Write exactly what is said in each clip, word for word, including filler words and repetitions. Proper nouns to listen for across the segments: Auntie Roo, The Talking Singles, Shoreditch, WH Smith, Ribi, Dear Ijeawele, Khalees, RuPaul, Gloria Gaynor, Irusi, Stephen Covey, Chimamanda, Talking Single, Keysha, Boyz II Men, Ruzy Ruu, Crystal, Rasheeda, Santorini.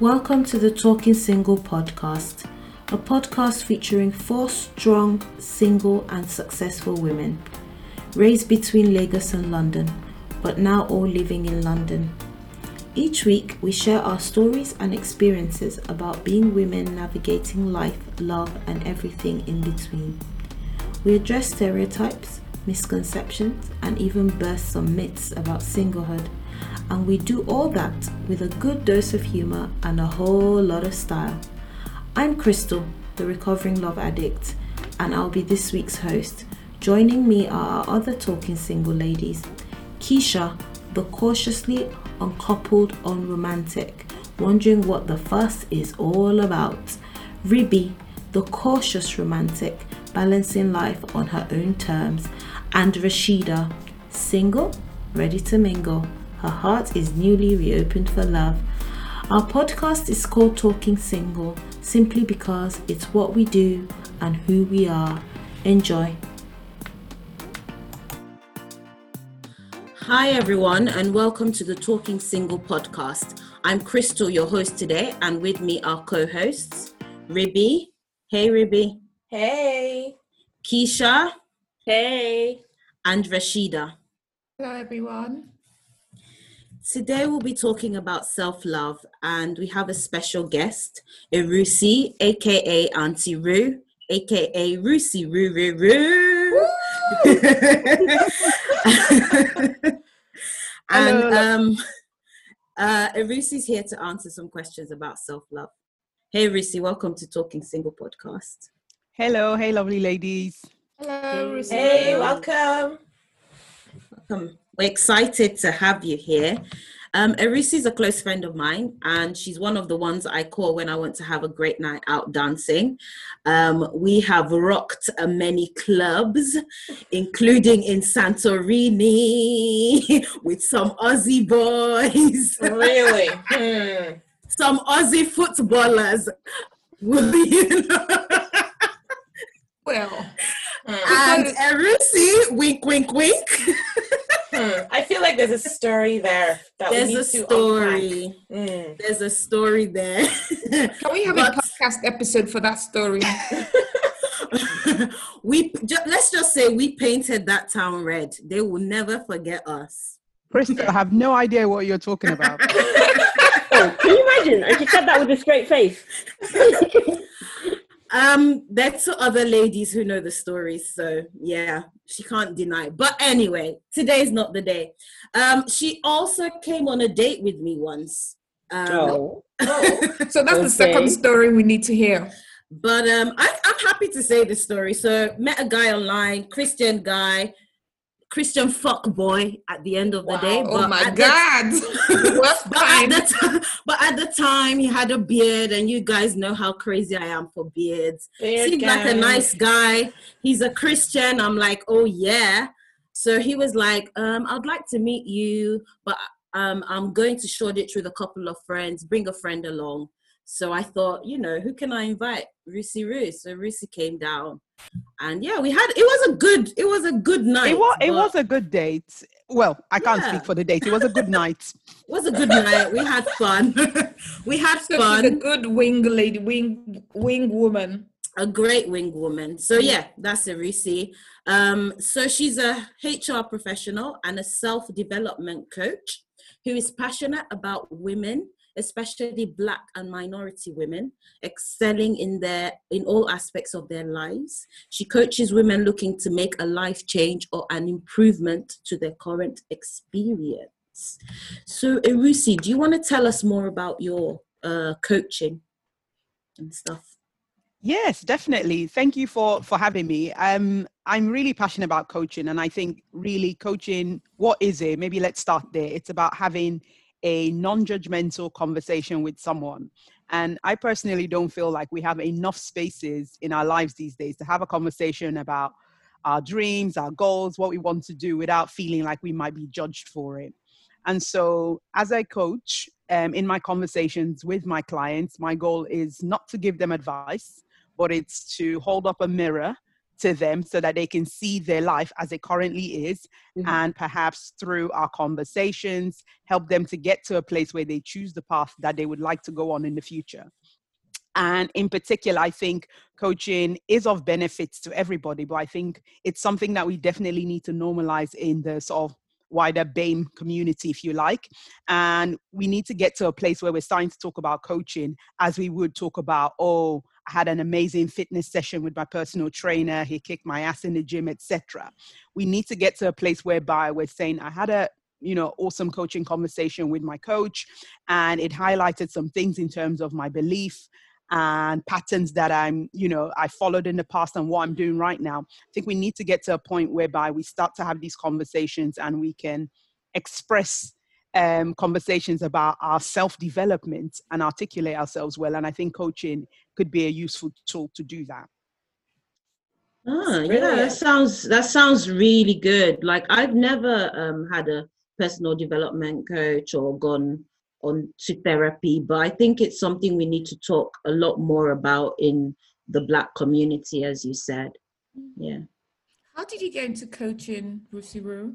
Welcome to the Talking Single podcast, a podcast featuring four strong, single and successful women, raised between Lagos and London, but now all living in London. Each week, we share our stories and experiences about being women navigating life, love, and everything in between. We address stereotypes, misconceptions, and even burst some myths about singlehood. And we do all that with a good dose of humor and a whole lot of style. I'm Crystal, the recovering love addict, and I'll be this week's host. Joining me are our other talking single ladies, Keysha, the cautiously uncoupled, unromantic, wondering what the fuss is all about. Ribi, the cautious romantic, balancing life on her own terms. And Rasheeda, single, ready to mingle. Her heart is newly reopened for love. Our podcast is called Talking Single, simply because it's what we do and who we are. Enjoy. Hi everyone, and welcome to the Talking Single podcast. I'm Crystal, your host today, and with me are co-hosts Ribi. Hey Ribi. Hey. Keysha. Hey. And Rasheeda. Hello everyone. Today we'll be talking about self-love, and we have a special guest, Irusi, aka Auntie Roo, aka Ruzy Ruu Ruu. And um uh Irusi's here to answer some questions about self-love. Hey Irusi, welcome to Talking Single podcast. Hello, hey lovely ladies. Hello Irusi. Hey, welcome. Welcome. We're excited to have you here. Um, Irusi is a close friend of mine, and she's one of the ones I call when I want to have a great night out dancing. Um, we have rocked uh, many clubs, including in Santorini with some Aussie boys. Really? Mm. Some Aussie footballers. Well. Mm. And Irusi, wink, wink, wink. Hmm. I feel like there's a story there. That there's we need a to story. Mm. There's a story there. Can we have but, a podcast episode for that story? we ju- let's just say we painted that town red. They will never forget us. Crystal, I have no idea what you're talking about. Oh, can you imagine? And she said that with a straight face. Um, there's other ladies who know the story, so yeah, she can't deny. But anyway, today's not the day. Um, she also came on a date with me once. Um, oh. oh, so that's okay. The second story we need to hear. But um, I, I'm happy to say this story. So met a guy online, Christian guy, Christian fuck boy. At the end of the wow. day, but oh my god! The, but, at the t- but at the time, he had a beard, and you guys know how crazy I am for beards. Beard Seemed guy. Like a nice guy. He's a Christian. I'm like, oh yeah. So he was like, um, I'd like to meet you, but um, I'm going to Shoreditch with a couple of friends. Bring a friend along. So I thought, you know, who can I invite? Ruzy Ruu. So Ruzy came down, and yeah, we had. It was a good. It was a good night. It was. It was a good date. Well, I can't yeah. speak for the date. It was a good night. It was a good night. We had fun. we had so fun. She's a good wing lady, wing wing woman. A great wing woman. So yeah, that's Irusi. Um, so she's a H R professional and a self-development coach who is passionate about women, especially Black and minority women, excelling in their in all aspects of their lives. She coaches women looking to make a life change or an improvement to their current experience. So Irusi, do you want to tell us more about your uh, coaching and stuff? Yes, definitely. Thank you for, for having me. Um, I'm really passionate about coaching, and I think really coaching, what is it? Maybe let's start there. It's about having a non-judgmental conversation with someone. And I personally don't feel like we have enough spaces in our lives these days to have a conversation about our dreams, our goals, what we want to do without feeling like we might be judged for it. And so as I coach, um, in my conversations with my clients, my goal is not to give them advice, but it's to hold up a mirror to them so that they can see their life as it currently is, mm-hmm. and perhaps through our conversations, help them to get to a place where they choose the path that they would like to go on in the future. And in particular, I think coaching is of benefits to everybody, but I think it's something that we definitely need to normalize in the sort of wider B A M E community, if you like. And we need to get to a place where we're starting to talk about coaching as we would talk about, oh, I had an amazing fitness session with my personal trainer, he kicked my ass in the gym, et cetera. We need to get to a place whereby we're saying, I had a you know, awesome coaching conversation with my coach, and it highlighted some things in terms of my belief and patterns that I'm, you know, I followed in the past and what I'm doing right now. I think we need to get to a point whereby we start to have these conversations and we can express um, conversations about our self-development and articulate ourselves well. And I think coaching could be a useful tool to do that. Oh, yeah, that sounds, that sounds really good. Like, I've never um, had a personal development coach or gone on to therapy, but I think it's something we need to talk a lot more about in the Black community, as you said. Yeah. How did you get into coaching, Ruzy Ruu?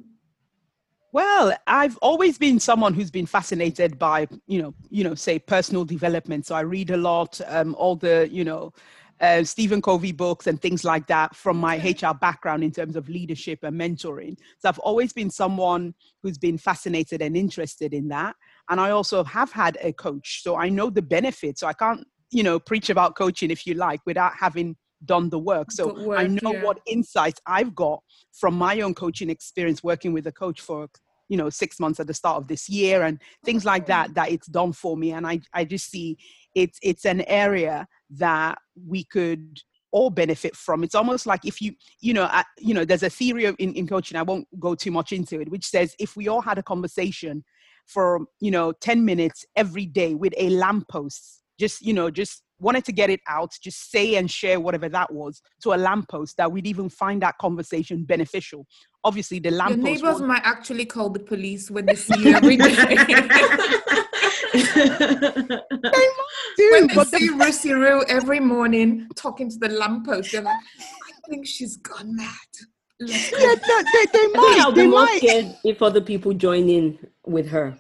Well, I've always been someone who's been fascinated by, you know, you know, say personal development. So I read a lot, um, all the, you know, Uh, Stephen Covey books and things like that from my H R background in terms of leadership and mentoring. So I've always been someone who's been fascinated and interested in that. And I also have had a coach, so I know the benefits. So I can't, you know, preach about coaching, if you like, without having done the work. So work, I know yeah. what insights I've got from my own coaching experience, working with a coach for, you know, six months at the start of this year and things like that, that it's done for me. And I, I just see it's, it's an area that we could all benefit from. It's almost like if you, you know, I, you know, there's a theory of, in, in coaching, I won't go too much into it, which says if we all had a conversation for, you know, ten minutes every day with a lamppost, just, you know, just wanted to get it out, just say and share whatever that was to a lamppost, that we'd even find that conversation beneficial. Obviously, the lamppost. Your neighbors might actually call the police when they see you every day. They do, when they but see the- Ruzy Ruu every morning talking to the lamppost, they're like, I think she's gone mad. Let's yeah, no, they, they might. I'll be more scared if other people join in with her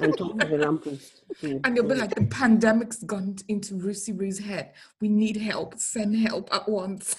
and talk to the lamppost. Yeah. And they'll be like, the pandemic's gone into Ruzy Ruu's head. We need help. Send help at once.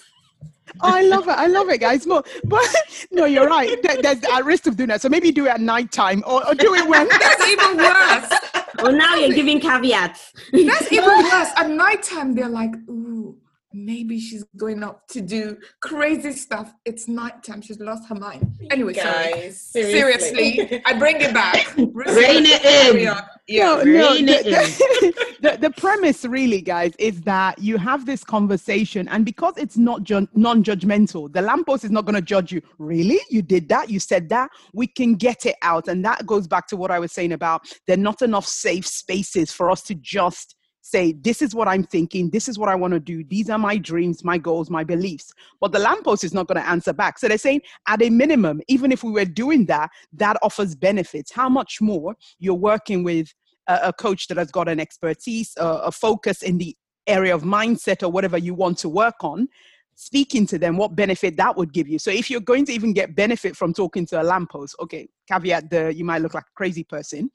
Oh, I love it. I love it, guys. More, but no, you're right. There, there's a risk of doing that. So maybe do it at night time or, or do it when. That's even worse. Well, now you're giving caveats. That's even worse. At night time, they're like, ooh, maybe she's going up to do crazy stuff. It's night time. She's lost her mind. Anyway, guys, sorry. Seriously. seriously, I bring it back. Rain it in. Yeah, no, no, the, the, the, the premise really, guys, is that you have this conversation, and because it's not ju- non-judgmental, the lamppost is not going to judge you. Really? You did that? You said that? We can get it out. And that goes back to what I was saying about there are not enough safe spaces for us to just say, this is what I'm thinking, this is what I want to do, these are my dreams, my goals, my beliefs. But the lamppost is not going to answer back. So they're saying, at a minimum, even if we were doing that, that offers benefits. How much more you're working with a, a coach that has got an expertise, a, a focus in the area of mindset or whatever you want to work on, speaking to them, what benefit that would give you. So if you're going to even get benefit from talking to a lamppost, okay, caveat the, you might look like a crazy person,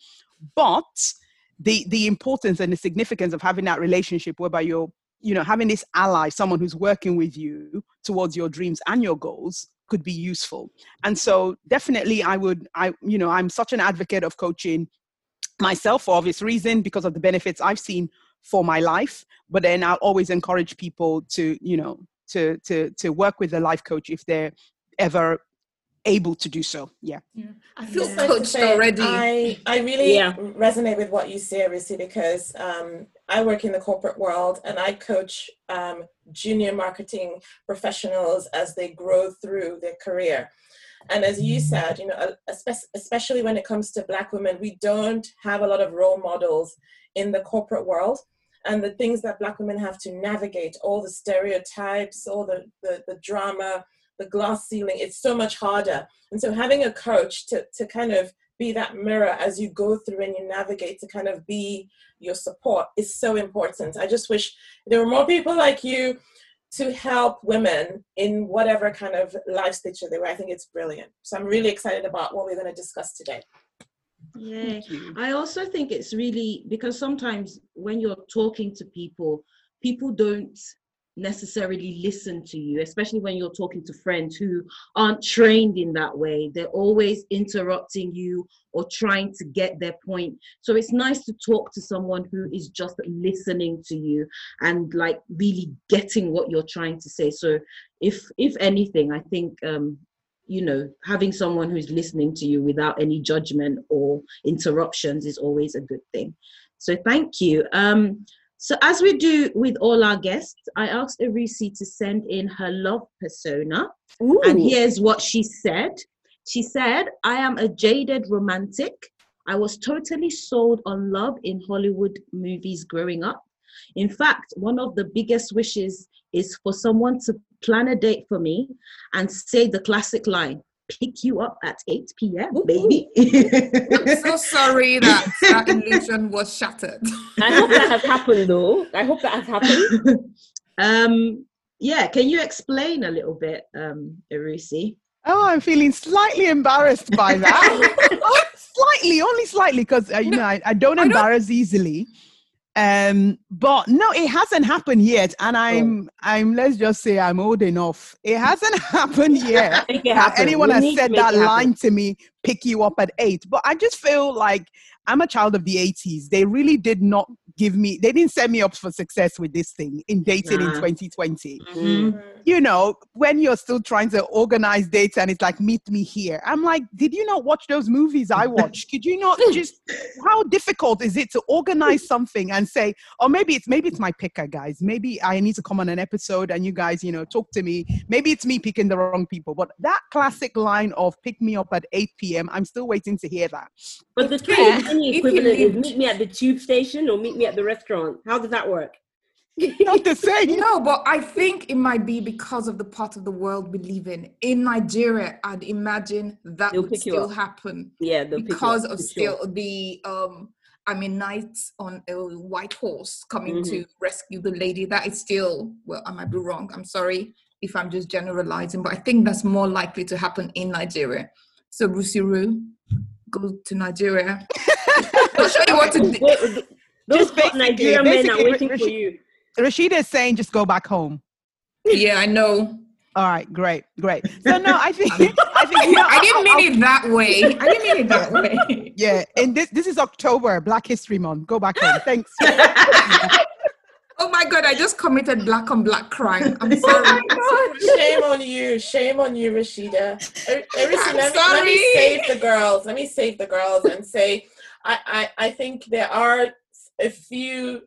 but The the importance and the significance of having that relationship whereby you're, you know, having this ally, someone who's working with you towards your dreams and your goals could be useful. And so definitely I would, I you know, I'm such an advocate of coaching myself for obvious reason because of the benefits I've seen for my life. But then I'll always encourage people to, you know, to to to work with a life coach if they're ever able to do so. Yeah, yeah. I feel yeah. coached say, already. I, I really yeah. resonate with what you say, Rishi, because um, I work in the corporate world and I coach um, junior marketing professionals as they grow through their career. And as you said, you know, especially when it comes to Black women, we don't have a lot of role models in the corporate world. And the things that Black women have to navigate, all the stereotypes, all the, the, the drama, the glass ceiling, it's so much harder. And so having a coach to, to kind of be that mirror as you go through and you navigate, to kind of be your support, is so important. I just wish there were more people like you to help women in whatever kind of life stage they were. I think it's brilliant. So I'm really excited about what we're going to discuss today. Yeah, I also think it's really, because sometimes when you're talking to people, people don't necessarily listen to you, especially when you're talking to friends who aren't trained in that way. They're always interrupting you or trying to get their point. So it's nice to talk to someone who is just listening to you and like really getting what you're trying to say. So if if anything, I think um you know, having someone who's listening to you without any judgment or interruptions is always a good thing. So thank you. um So as we do with all our guests, I asked Irusi to send in her love persona. Ooh. And here's what she said. She said, I am a jaded romantic. I was totally sold on love in Hollywood movies growing up. In fact, one of the biggest wishes is for someone to plan a date for me and say the classic line, pick you up at eight p m, baby. I'm so sorry that that illusion was shattered. I hope that has happened, though. I hope that has happened. Um, yeah, can you explain a little bit, um, Irusi? Oh, I'm feeling slightly embarrassed by that. Oh, slightly, only slightly, because, uh, you no, know, I, I don't I embarrass don't... easily. Um, but no, it hasn't happened yet, and I'm, oh. I'm. Let's just say I'm old enough. It hasn't happened yet. happen. Anyone we has said that line to me, pick you up at eight. But I just feel like I'm a child of the eighties. They really did not give me. They didn't set me up for success with this thing in dating nah. in twenty twenty. Mm-hmm. You know, when you're still trying to organize dates and it's like, meet me here. I'm like, did you not watch those movies I watched? Could you not just? How difficult is it to organize something and say, or maybe it's maybe it's my picker, guys. Maybe I need to come on an episode and you guys, you know, talk to me. Maybe it's me picking the wrong people. But that classic line of pick me up at eight p m. I'm still waiting to hear that. But the truth is, any equivalent is meet me at the tube station or meet me at the restaurant. How does that work? Not the same. No, but I think it might be because of the part of the world we live in. In Nigeria, I'd imagine that they'll would still happen. Yeah, because of still sure. the um, I mean, knights on a white horse coming mm-hmm. to rescue the lady. That is still, well, I might be wrong. I'm sorry if I'm just generalizing, but I think that's more likely to happen in Nigeria. So Ruzy Ruu, go to Nigeria. I'll show you what to do. Wait, wait, just basically, Nigerian men are waiting Rash- for you. Rasheeda is saying just go back home. Yeah, I know. All right, great, great. So no, I think I think you know, I didn't mean I'll, it that way. I didn't mean it that way. Yeah, and this this is October, Black History Month. Go back home. Thanks. Oh my God, I just committed black on black crime. I'm sorry. Oh my God. Shame on you. Shame on you, Rasheeda. Irusi, I'm let, sorry. Let me save the girls. Let me save the girls and say I, I, I think there are a few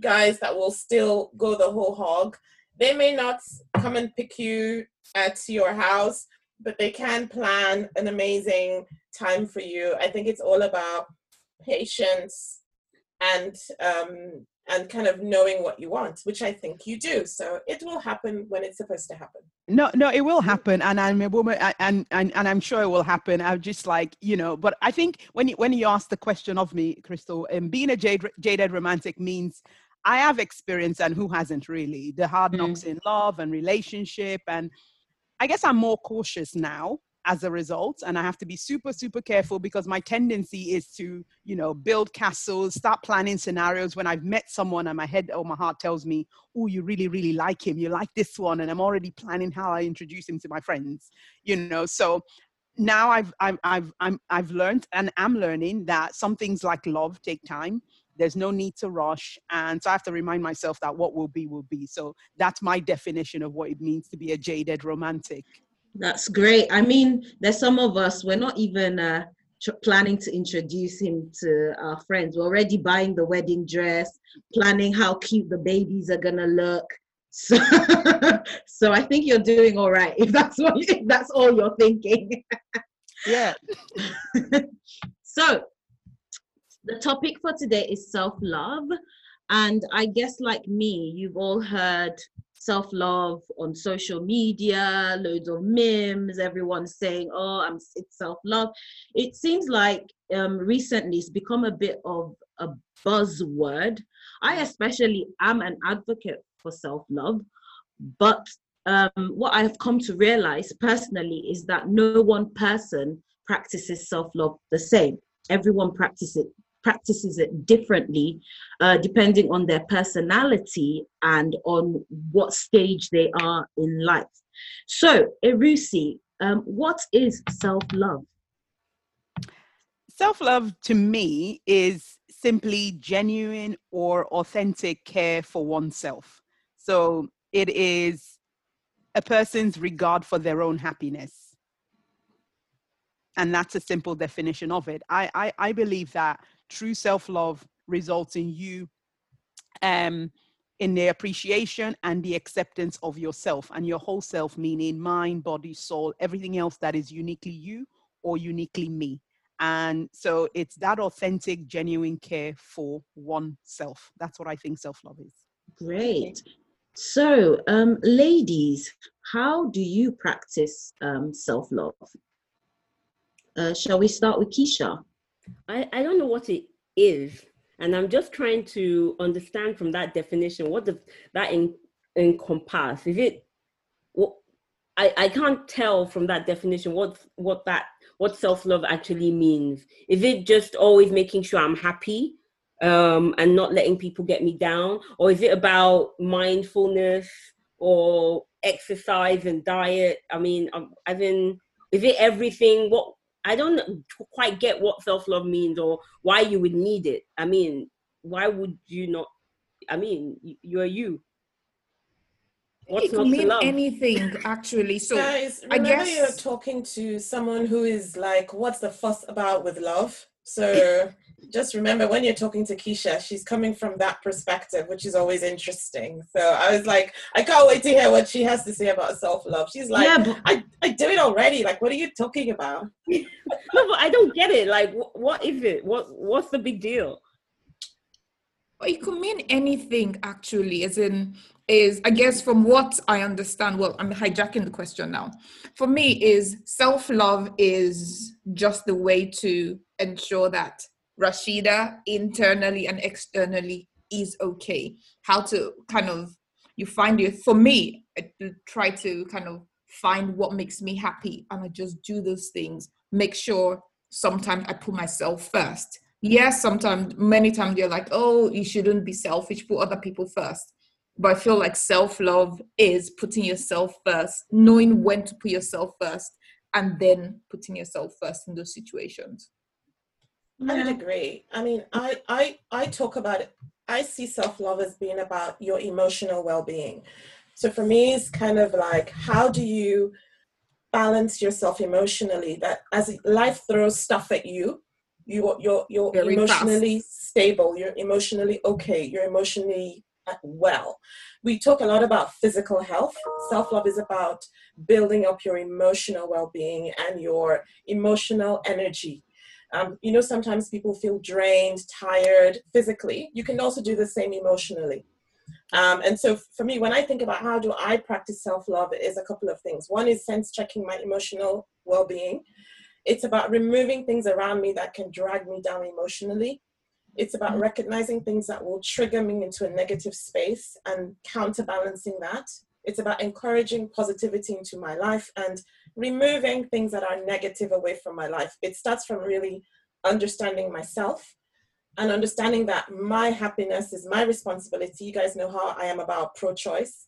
guys that will still go the whole hog. They may not come and pick you at your house, but they can plan an amazing time for you. I think it's all about patience and um and kind of knowing what you want, which I think you do. So it will happen when it's supposed to happen. No, no, it will happen. And I'm a woman and, and, and I'm sure it will happen. I'm just like, you know, but I think when you, when you asked the question of me, Crystal, um, being a jade, jaded romantic means I have experience and who hasn't really? The hard knocks mm. in love and relationship. And I guess I'm more cautious now as a result, and I have to be super, super careful because my tendency is to, you know, build castles, start planning scenarios when I've met someone and my head or my heart tells me, oh, you really, really like him. You like this one. And I'm already planning how I introduce him to my friends, you know? So now I've, I've, I've, I'm, I've learned and I'm learning that some things like love take time. There's no need to rush. And so I have to remind myself that what will be, will be. So that's my definition of what it means to be a jaded romantic. That's great. I mean, there's some of us, we're not even uh, tr- planning to introduce him to our friends. We're already buying the wedding dress, planning how cute the babies are going to look. So, so I think you're doing all right, if that's, what, if that's all you're thinking. Yeah. So the topic for today is self-love. And I guess like me, you've all heard self-love on social media, loads of memes, everyone saying, oh, I'm, it's self-love. It seems like um, recently it's become a bit of a buzzword. I especially am an advocate for self-love, But um, what I've come to realize personally is that no one person practices self-love the same. Everyone practices it, practices it differently, uh, depending on their personality and on what stage they are in life. So, Irusi, um, what is self-love? Self-love to me is simply genuine or authentic care for oneself. So it is a person's regard for their own happiness. And that's a simple definition of it. I, I, I believe that true self-love results in you, um, in the appreciation and the acceptance of yourself and your whole self, meaning mind, body, soul, everything else that is uniquely you or uniquely me. And so it's that authentic, genuine care for oneself. That's what I think self-love is. Great. So, um, ladies, how do you practice um, self-love? Uh, shall we start with Keysha? I, I don't know what it is, and I'm just trying to understand from that definition, what does that in, encompass? Is it, well, I, I can't tell from that definition what what that what self-love actually means. Is it just always making sure I'm happy um, and not letting people get me down? Or is it about mindfulness or exercise and diet? I mean, I mean, is it everything? What I don't quite get what self-love means or why you would need it. I mean, why would you not? I mean, you're you. What's it could mean anything, actually. So guys, I guess you're talking to someone who is like, what's the fuss about with love? So just remember when you're talking to Keysha, she's coming from that perspective, which is always interesting. So I was like, I can't wait to hear what she has to say about self-love. She's like, yeah, but- I, I do it already. Like, what are you talking about? No, but I don't get it. Like, wh- what is it? What What's the big deal? It could mean anything, actually, as in, is, I guess from what I understand, well, I'm hijacking the question now. For me, is self-love is just the way to ensure that Rasheeda internally and externally is okay. How to kind of, you find your, for me, I try to kind of find what makes me happy and I just do those things. Make sure sometimes I put myself first. Yes, sometimes, many times you're like, oh, you shouldn't be selfish, put other people first. But I feel like self-love is putting yourself first, knowing when to put yourself first, and then putting yourself first in those situations. I would agree. I mean, I, I, I talk about it. I see self-love as being about your emotional well-being. So for me, it's kind of like, how do you balance yourself emotionally? That as life throws stuff at you, you you're, you're emotionally stable, you're emotionally okay, you're emotionally well. We talk a lot about physical health. Self-love is about building up your emotional well-being and your emotional energy. Um, you know, sometimes people feel drained, tired physically. You can also do the same emotionally. Um, and so for me, when I think about how do I practice self-love, it is a couple of things. One is sense checking my emotional well-being. It's about removing things around me that can drag me down emotionally. It's about recognizing things that will trigger me into a negative space and counterbalancing that. It's about encouraging positivity into my life and removing things that are negative away from my life. It starts from really understanding myself and understanding that my happiness is my responsibility. You guys know how I am about pro-choice,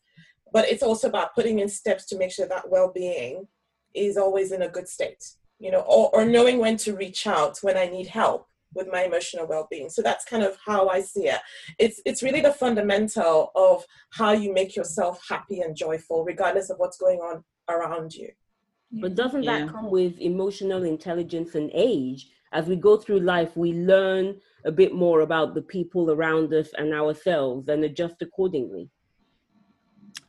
but it's also about putting in steps to make sure that well-being is always in a good state, you know, or, or knowing when to reach out when I need help with my emotional well-being. So that's kind of how I see it. It's it's really the fundamental of how you make yourself happy and joyful, regardless of what's going on around you. But doesn't that yeah. come with emotional intelligence and age? As we go through life, we learn a bit more about the people around us and ourselves and adjust accordingly.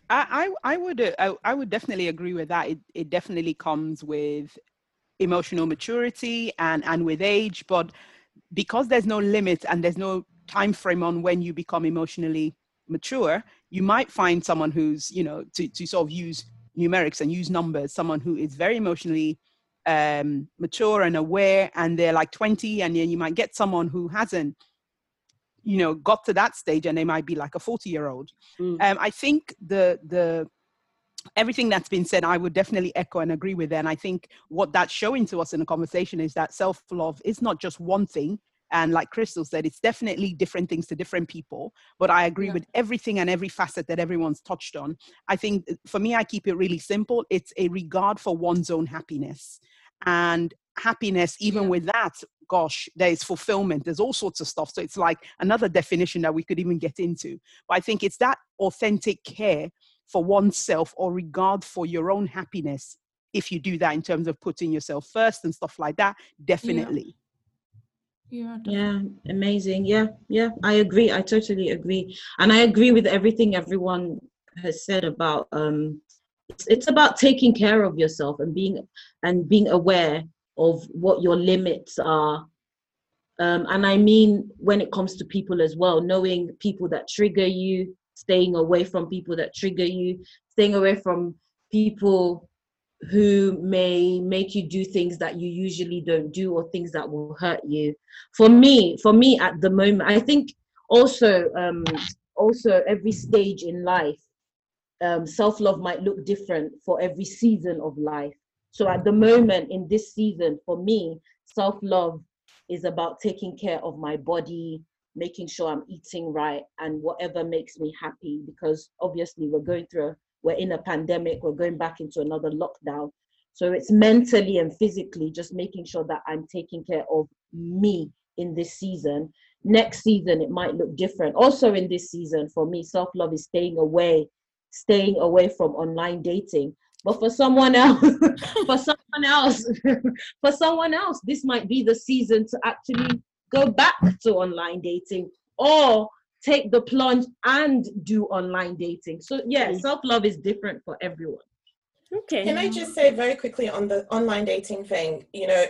I I, I would uh, I, I would definitely agree with that. It it definitely comes with emotional maturity and, and with age, but because there's no limit and there's no time frame on when you become emotionally mature, you might find someone who's, you know, to, to sort of use numerics and use numbers, someone who is very emotionally um, mature and aware and they're like twenty, and then you might get someone who hasn't you know, got to that stage and they might be like a forty year old. Mm. Um, I think the, the, everything that's been said, I would definitely echo and agree with. And I think what that's showing to us in the conversation is that self-love is not just one thing. And like Crystal said, it's definitely different things to different people. But I agree yeah. with everything and every facet that everyone's touched on. I think for me, I keep it really simple. It's a regard for one's own happiness. And happiness, even yeah. with that, gosh, there's fulfillment. There's all sorts of stuff. So it's like another definition that we could even get into. But I think it's that authentic care for oneself or regard for your own happiness. If you do that in terms of putting yourself first and stuff like that, definitely. Yeah. Yeah, yeah, amazing. Yeah, yeah, I agree. I totally agree. And I agree with everything everyone has said about, um, it's, it's about taking care of yourself and being, and being aware of what your limits are. Um, and I mean, when it comes to people as well, knowing people that trigger you, staying away from people that trigger you, staying away from people who may make you do things that you usually don't do or things that will hurt you. For me, for me at the moment, I think also um, also every stage in life, um, self-love might look different for every season of life. So at the moment in this season, for me, self-love is about taking care of my body, making sure I'm eating right and whatever makes me happy, because obviously we're going through a We're in a pandemic, we're going back into another lockdown. So it's mentally and physically just making sure that I'm taking care of me in this season. Next season, it might look different. Also in this season, for me, self-love is staying away, staying away from online dating. But for someone else, for someone else, for someone else, this might be the season to actually go back to online dating or take the plunge and do online dating. So yeah, self-love is different for everyone. Okay. Can I just say very quickly on the online dating thing, you know,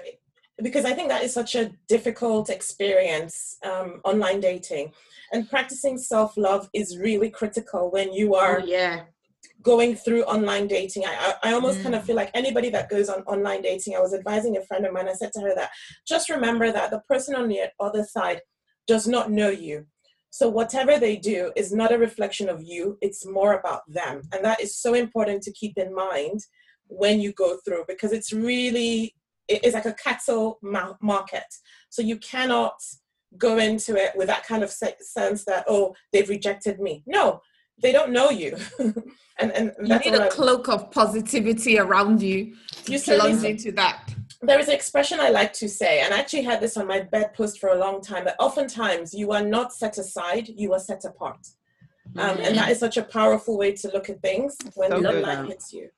because I think that is such a difficult experience, um, online dating. And practicing self-love is really critical when you are oh, yeah. going through online dating. I, I, I almost mm. kind of feel like anybody that goes on online dating, I was advising a friend of mine, I said to her that, just remember that the person on the other side does not know you. So whatever they do is not a reflection of you, it's more about them. And that is so important to keep in mind when you go through, because it's really, it's like a cattle market. So you cannot go into it with that kind of sense that, oh, they've rejected me. No, they don't know you. and, and that's you need a cloak of positivity around you to plunge into that. There is an expression I like to say, and I actually had this on my bedpost for a long time, that oftentimes you are not set aside, you are set apart. Um, mm-hmm. And that is such a powerful way to look at things when so the light hits you.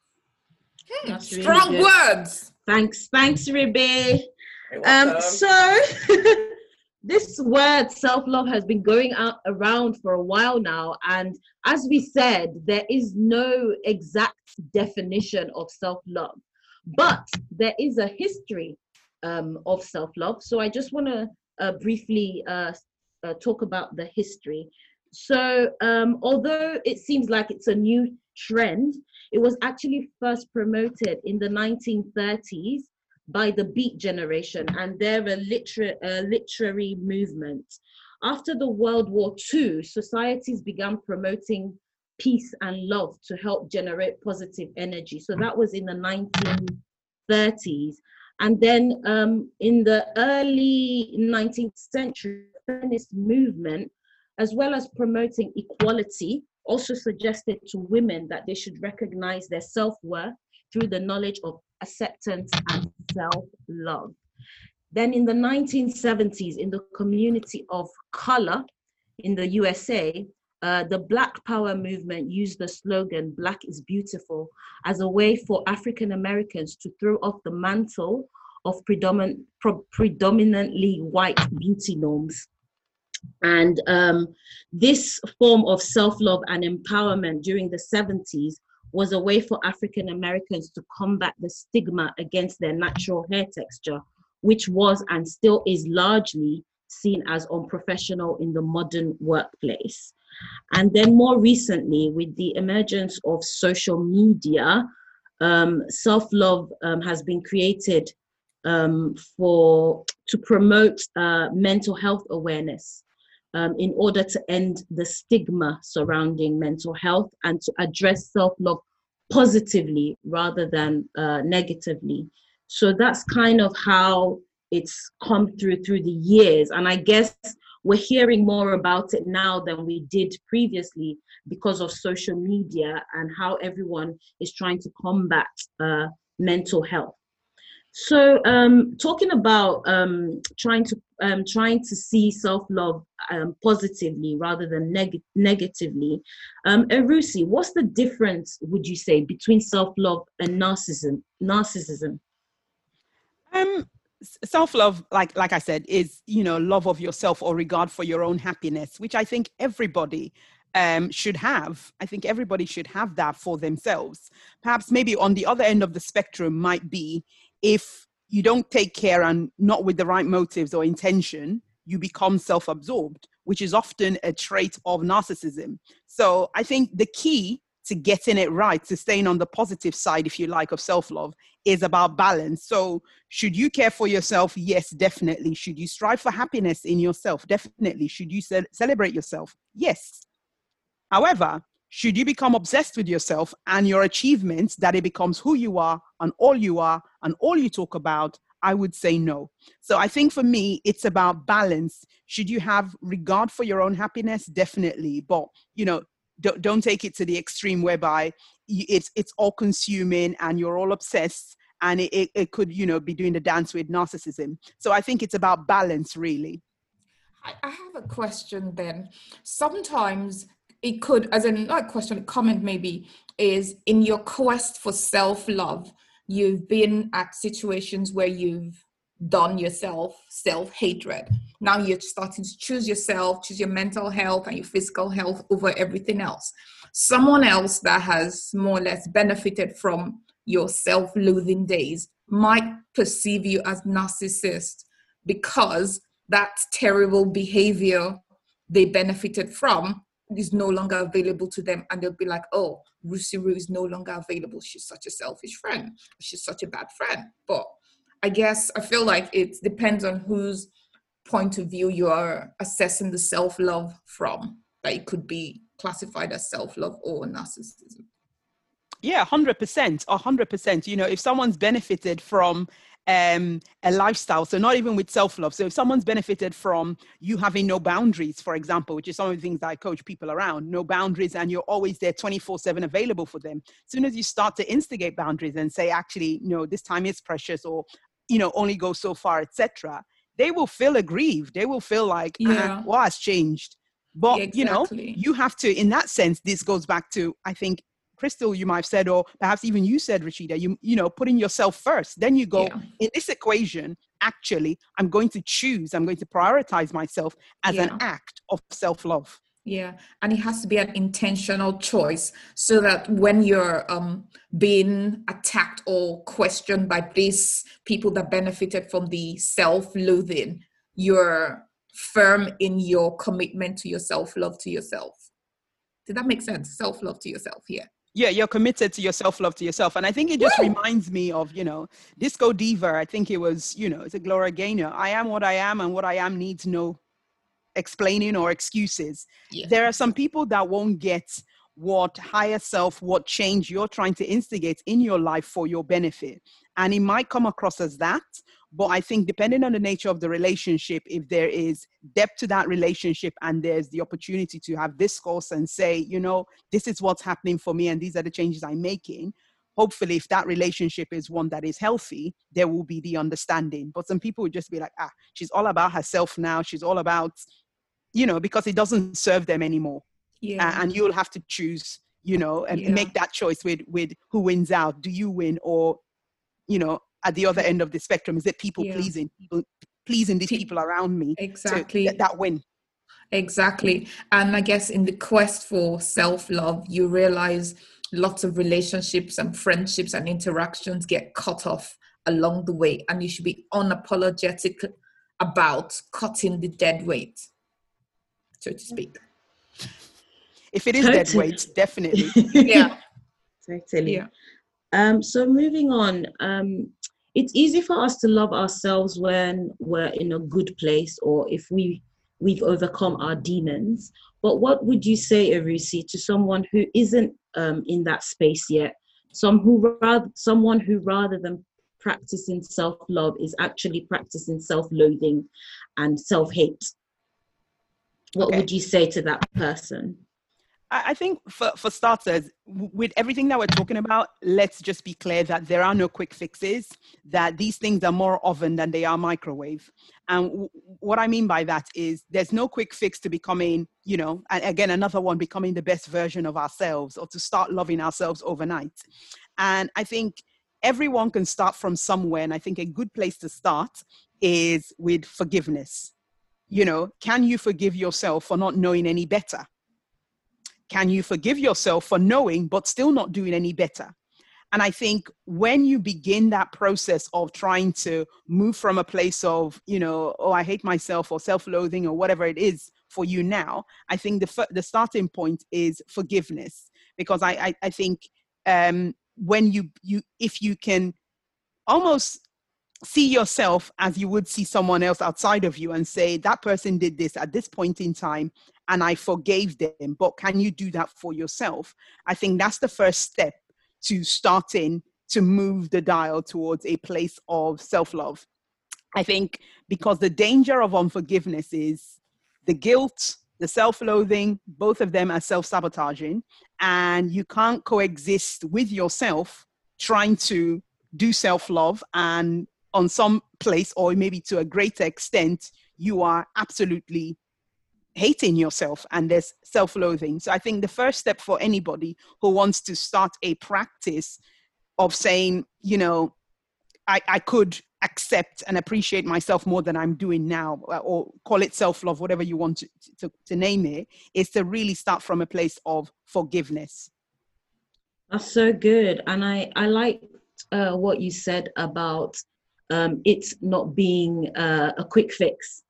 Hmm. Strong really words. Thanks. Thanks, Ribi. Um, so this word self-love has been going out around for a while now. And as we said, there is no exact definition of self-love. But there is a history um, of self-love. So I just want to uh, briefly uh, uh, talk about the history. So um, although it seems like it's a new trend, it was actually first promoted in the nineteen thirties by the Beat Generation and their liter- uh, literary movement. After the World War Two, societies began promoting peace and love to help generate positive energy. So that was in the nineteen thirties. And then um, in the early nineteenth century, feminist movement, as well as promoting equality, also suggested to women that they should recognize their self-worth through the knowledge of acceptance and self-love. Then in the nineteen seventies, in the community of color in the U S A, Uh, the Black Power movement used the slogan, "Black is beautiful," as a way for African Americans to throw off the mantle of predomin- pro- predominantly white beauty norms. And um, this form of self-love and empowerment during the seventies was a way for African Americans to combat the stigma against their natural hair texture, which was and still is largely seen as unprofessional in the modern workplace. And then more recently, with the emergence of social media, um, self-love um, has been created um, for to promote uh, mental health awareness. um, in order to end the stigma surrounding mental health and to address self-love positively rather than uh, negatively. So that's kind of how it's come through through the years. And I guess we're hearing more about it now than we did previously because of social media and how everyone is trying to combat uh, mental health. So um, talking about um, trying to um, trying to see self-love um, positively rather than neg negatively, um, Irusi, what's the difference, would you say, between self-love and narcissism? Narcissism. Um, self-love, like like I said, is, you know, love of yourself or regard for your own happiness, which I think everybody Um, should have. I think everybody should have that for themselves. Perhaps maybe on the other end of the spectrum might be if you don't take care and not with the right motives or intention, you become self-absorbed, which is often a trait of narcissism. So I think the key to getting it right, to staying on the positive side, if you like, of self-love is about balance. So should you care for yourself? Yes, definitely. Should you strive for happiness in yourself? Definitely. Should you ce- celebrate yourself? Yes. However, should you become obsessed with yourself and your achievements that it becomes who you are and all you are and all you talk about, I would say no. So I think for me, it's about balance. Should you have regard for your own happiness? Definitely. But, you know, don't, don't take it to the extreme whereby it's, it's all consuming and you're all obsessed and it, it, it could, you know, be doing the dance with narcissism. So I think it's about balance, really. I, I have a question then. Sometimes it could, as in like question, comment maybe, is in your quest for self-love, you've been at situations where you've done yourself self-hatred. Now you're starting to choose yourself, choose your mental health and your physical health over everything else. Someone else that has more or less benefited from your self-loathing days might perceive you as narcissist because that terrible behavior they benefited from is no longer available to them, and they'll be like, oh, Ruzy Ruu is no longer available, she's such a selfish friend, she's such a bad friend. But I guess I feel like it depends on whose point of view you are assessing the self-love from, that it could be classified as self-love or narcissism. Yeah, one hundred percent, one hundred percent. You know, if someone's benefited from um a lifestyle, so not even with self-love, so if someone's benefited from you having no boundaries, for example, which is some of the things that I coach people around, no boundaries, and you're always there twenty-four seven available for them, as soon as you start to instigate boundaries and say, actually, no, this time is precious, or, you know, only go so far, etc., they will feel aggrieved, they will feel like, yeah, ah, what has changed? But yeah, exactly. You know, you have to, in that sense, this goes back to, I think, Crystal, you might have said, or perhaps even you said, Rasheeda, you, you know, putting yourself first. Then you go, yeah, in this equation, actually, I'm going to choose, I'm going to prioritize myself as, yeah, an act of self-love. Yeah. And it has to be an intentional choice so that when you're um, being attacked or questioned by these people that benefited from the self-loathing, you're firm in your commitment to your self-love to yourself. Did that make sense? Self-love to yourself, yeah. Yeah, you're committed to your self-love to yourself. And I think it just, woo, reminds me of, you know, disco diva. I think it was, you know, it's a Gloria Gaynor. I am what I am, and what I am needs no explaining or excuses. Yeah. There are some people that won't get what higher self, what change you're trying to instigate in your life for your benefit. And it might come across as that. But I think depending on the nature of the relationship, if there is depth to that relationship and there's the opportunity to have discourse and say, you know, this is what's happening for me and these are the changes I'm making. Hopefully, if that relationship is one that is healthy, there will be the understanding. But some people would just be like, ah, she's all about herself now. She's all about, you know, because it doesn't serve them anymore. Yeah. Uh, and you'll have to choose, you know, and, yeah, make that choice with, with who wins out. Do you win, or, you know, at the other end of the spectrum, is it people, yeah, pleasing, people pleasing the people around me, exactly, to get that win? Exactly. And I guess in the quest for self-love, you realize lots of relationships and friendships and interactions get cut off along the way, and you should be unapologetic about cutting the dead weight, so to speak. If it is totally dead weight, definitely. Yeah, totally. Yeah. Um, so moving on, um, it's easy for us to love ourselves when we're in a good place, or if we we've overcome our demons. But what would you say, Irusi, to someone who isn't um, in that space yet, some who rather, someone who rather than practicing self-love is actually practicing self-loathing and self-hate? What okay. would you say to that person? I think for, for starters, with everything that we're talking about, let's just be clear that there are no quick fixes, that these things are more oven than they are microwave. And w- what I mean by that is there's no quick fix to becoming, you know, and again, another one, becoming the best version of ourselves or to start loving ourselves overnight. And I think everyone can start from somewhere. And I think a good place to start is with forgiveness. You know, can you forgive yourself for not knowing any better? Can you forgive yourself for knowing but still not doing any better? And I think when you begin that process of trying to move from a place of, you know, oh, I hate myself or self-loathing or whatever it is for you now, I think the f- the starting point is forgiveness. Because I, I, I think um, when you, you, if you can almost see yourself as you would see someone else outside of you and say, that person did this at this point in time, and I forgave them, but can you do that for yourself? I think that's the first step to starting to move the dial towards a place of self-love. I think because the danger of unforgiveness is the guilt, the self-loathing, both of them are self-sabotaging, and you can't coexist with yourself trying to do self-love, and on some place, or maybe to a greater extent, you are absolutely hating yourself and there's self-loathing. So I think the first step for anybody who wants to start a practice of saying, you know, I, I could accept and appreciate myself more than I'm doing now, or call it self-love, whatever you want to, to, to name it, is to really start from a place of forgiveness. That's so good. And I, I liked uh, what you said about um, it's not being uh, a quick fix.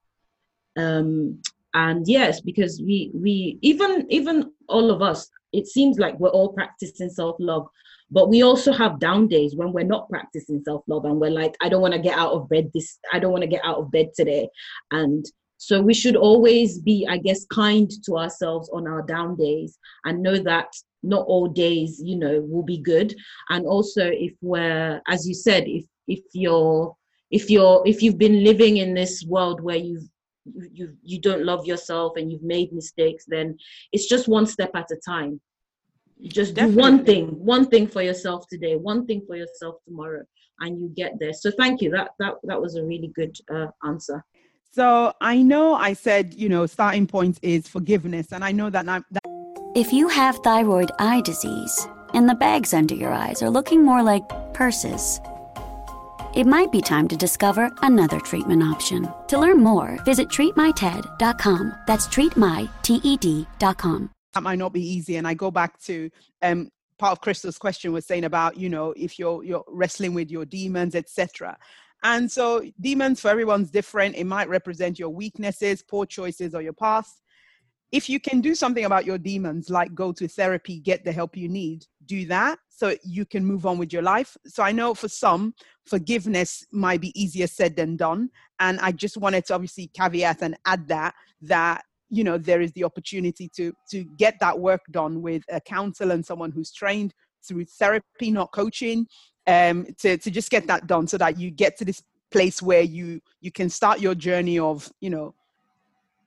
Um, And yes, because we, we even even all of us, it seems like we're all practicing self-love, but we also have down days when we're not practicing self-love and we're like, I don't want to get out of bed this, I don't want to get out of bed today. And so we should always be, I guess, kind to ourselves on our down days and know that not all days, you know, will be good. And also if we're, as you said, if if you're if you're if you've been living in this world where you've you you don't love yourself and you've made mistakes, then it's just one step at a time. You just Definitely. do one thing, one thing for yourself today, one thing for yourself tomorrow, and you get there. So thank you. That that that was a really good uh, answer. So I know I said, you know, starting point is forgiveness. And I know that, that... if you have thyroid eye disease and the bags under your eyes are looking more like purses, it might be time to discover another treatment option. To learn more, visit treat my ted dot com. That's treat my ted dot com. That might not be easy. And I go back to um, part of Crystal's question was saying about, you know, if you're, you're wrestling with your demons, et cetera. And so demons, for everyone's different. It might represent your weaknesses, poor choices, or your past. If you can do something about your demons, like go to therapy, get the help you need, do that so you can move on with your life. So I know for some, forgiveness might be easier said than done. And I just wanted to obviously caveat and add that, that, you know, there is the opportunity to, to get that work done with a counselor and someone who's trained through therapy, not coaching, um, to, to just get that done so that you get to this place where you, you can start your journey of, you know,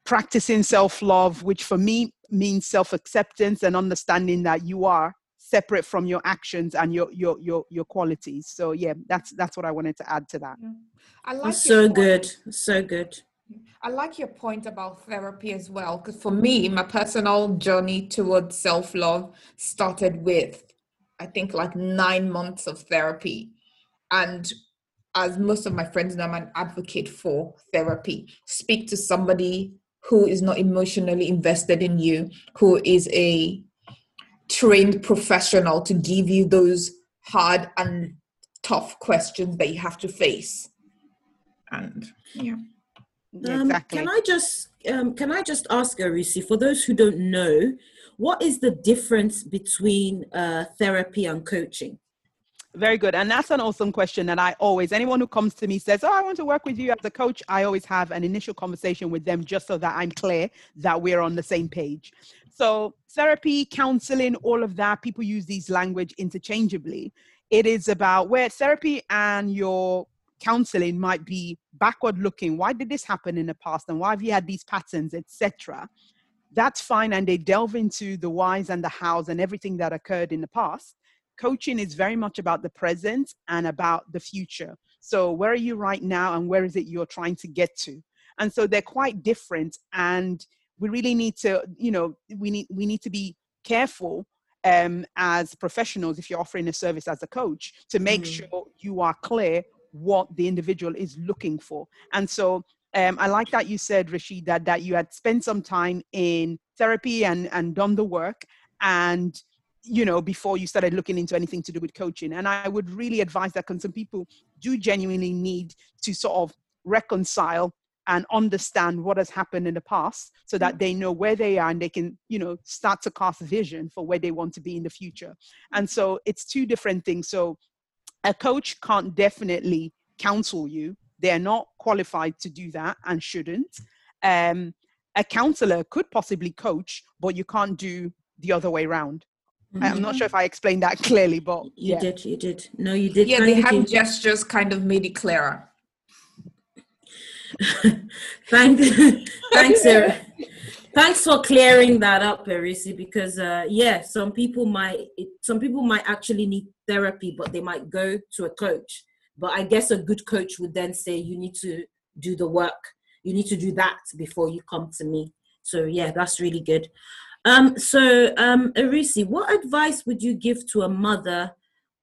practicing self-love, which for me means self-acceptance and understanding that you are separate from your actions and your your your your qualities. So yeah, that's that's what I wanted to add to that. I like so good, so good. I like your point about therapy as well, because for me, my personal journey towards self-love started with, I think, like nine months of therapy. And as most of my friends know, I'm an advocate for therapy. Speak to somebody who is not emotionally invested in you, who is a trained professional to give you those hard and tough questions that you have to face. And yeah, um, exactly. Can I just um, can I just ask, Irusi, for those who don't know, what is the difference between uh, therapy and coaching? Very good. And that's an awesome question that I always, anyone who comes to me says, oh, I want to work with you as a coach. I always have an initial conversation with them just so that I'm clear that we're on the same page. So therapy, counseling, all of that, people use these language interchangeably. It is about where therapy and your counseling might be backward looking. Why did this happen in the past? And why have you had these patterns, et cetera? That's fine. And they delve into the whys and the hows and everything that occurred in the past. Coaching is very much about the present and about the future. So where are you right now and where is it you're trying to get to? And so they're quite different. And we really need to, you know, we need, we need to be careful um, as professionals, if you're offering a service as a coach, to make mm-hmm. sure you are clear what the individual is looking for. And so um, I like that you said, Rasheeda, that you had spent some time in therapy and, and done the work and you know, before you started looking into anything to do with coaching. And I would really advise that because some people do genuinely need to sort of reconcile and understand what has happened in the past so that they know where they are and they can, you know, start to cast vision for where they want to be in the future. And so it's two different things. So a coach can't definitely counsel you. They're not qualified to do that and shouldn't. Um, a counselor could possibly coach, but you can't do the other way around. I'm not sure if I explained that clearly, but yeah. You did, you did. No, you did. Yeah, no, they have did. Gestures kind of made it clearer. Thanks, thanks, Sarah. Thanks for clearing that up, Irusi, because uh, yeah, some people might, some people might actually need therapy, but they might go to a coach. But I guess a good coach would then say, you need to do the work. You need to do that before you come to me. So yeah, that's really good. Um, so, um, Irusi, what advice would you give to a mother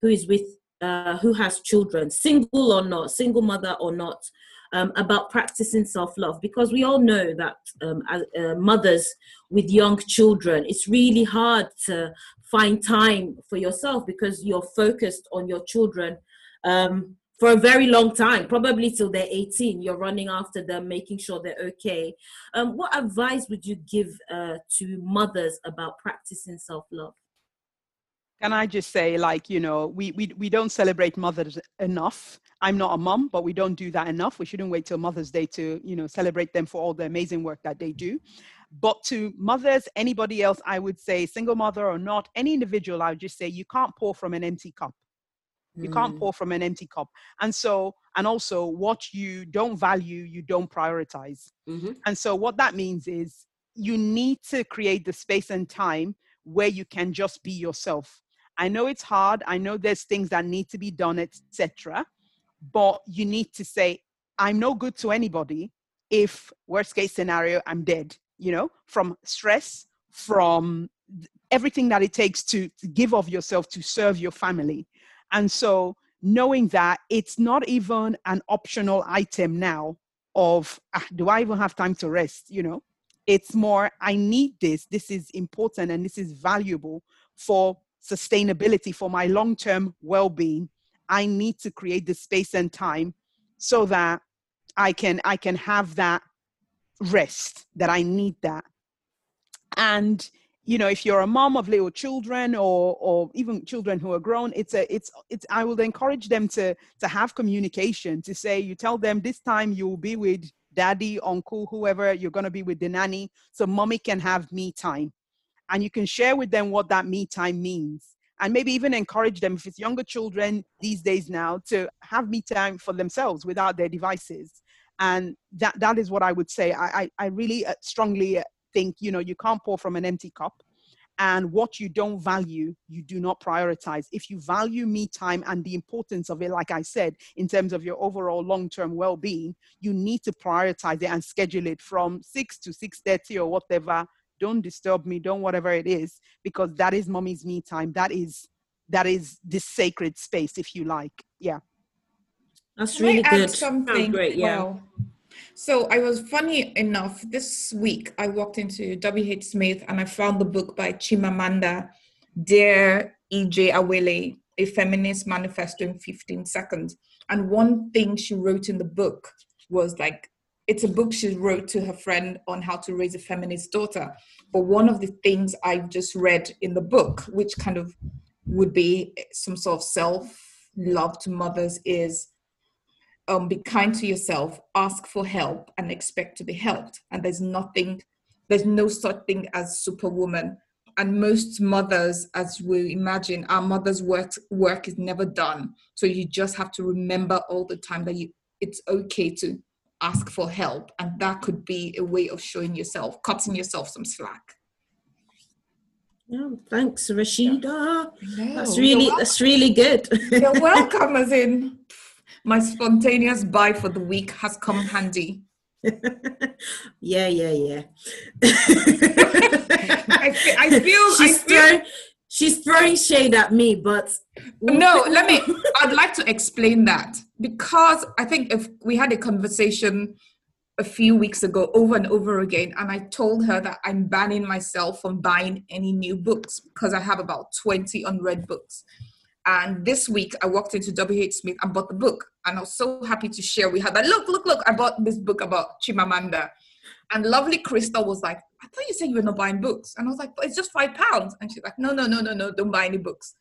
who is with, uh, who has children, single or not, single mother or not, um, about practicing self-love? Because we all know that um, as, uh, mothers with young children, it's really hard to find time for yourself because you're focused on your children um, for a very long time, probably till they're eighteen, you're running after them, making sure they're okay. Um, what advice would you give uh, to mothers about practicing self-love? Can I just say, like, you know, we, we, we don't celebrate mothers enough. I'm not a mom, but we don't do that enough. We shouldn't wait till Mother's Day to, you know, celebrate them for all the amazing work that they do. But to mothers, anybody else, I would say, single mother or not, any individual, I would just say, you can't pour from an empty cup. You can't pour from an empty cup. And so, and also what you don't value, you don't prioritize. Mm-hmm. And so what that means is you need to create the space and time where you can just be yourself. I know it's hard. I know there's things that need to be done, et cetera. But you need to say, I'm no good to anybody if worst case scenario, I'm dead, you know, from stress, from everything that it takes to, to give of yourself to serve your family. And so knowing that it's not even an optional item now of, ah, do I even have time to rest? You know, it's more, I need this. This is important and this is valuable for sustainability, for my long-term well-being. I need to create the space and time so that I can, I can have that rest, that I need that. And you know, if you're a mom of little children or or even children who are grown, it's a it's it's I would encourage them to to have communication, to say, you tell them this time you'll be with daddy, uncle, whoever, you're going to be with the nanny. So mommy can have me time. And you can share with them what that me time means. And maybe even encourage them, if it's younger children these days now, to have me time for themselves without their devices. And that that is what I would say. I I, I really strongly think, you know, you can't pour from an empty cup, and what you don't value, you do not prioritize. If you value me time and the importance of it, like I said, in terms of your overall long-term well-being, you need to prioritize it and schedule it from six to six thirty or whatever. Don't disturb me, don't whatever it is, because that is mommy's me time. That is, that is this sacred space, if you like. Yeah. That's really good. Can I add something? Great, yeah. Well, so I was, funny enough, this week I walked into W H Smith and I found the book by Chimamanda, Dear Ijeawele, A Feminist Manifesto in fifteen seconds. And one thing she wrote in the book was like, it's a book she wrote to her friend on how to raise a feminist daughter. But one of the things I just read in the book, which kind of would be some sort of self love to mothers is um, be kind to yourself, ask for help, and expect to be helped. And there's nothing, there's no such thing as superwoman. And most mothers, as we imagine, our mother's work, work is never done. So you just have to remember all the time that you, it's okay to ask for help. And that could be a way of showing yourself, cutting yourself some slack. Oh, thanks, Rasheeda. Yeah. That's really that's really good. You're welcome, as in my spontaneous buy for the week has come handy. yeah, yeah, yeah. I, feel, I feel she's I feel throwing, she's throwing shade at me, but no. Let me. I'd like to explain that, because I think if we had a conversation a few weeks ago over and over again, and I told her that I'm banning myself from buying any new books because I have about twenty unread books. And this week I walked into W H Smith and bought the book, and I was so happy to share with her that look look look I bought this book about Chimamanda. And lovely Crystal was like, I thought you said you were not buying books. And I was like, but it's just five pounds. And she's like, no no no no no don't buy any books.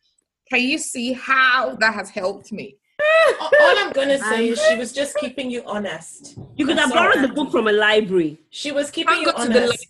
Can you see how that has helped me? All I'm gonna say is she was just keeping you honest. You could have borrowed the book from a library. She was keeping you honest.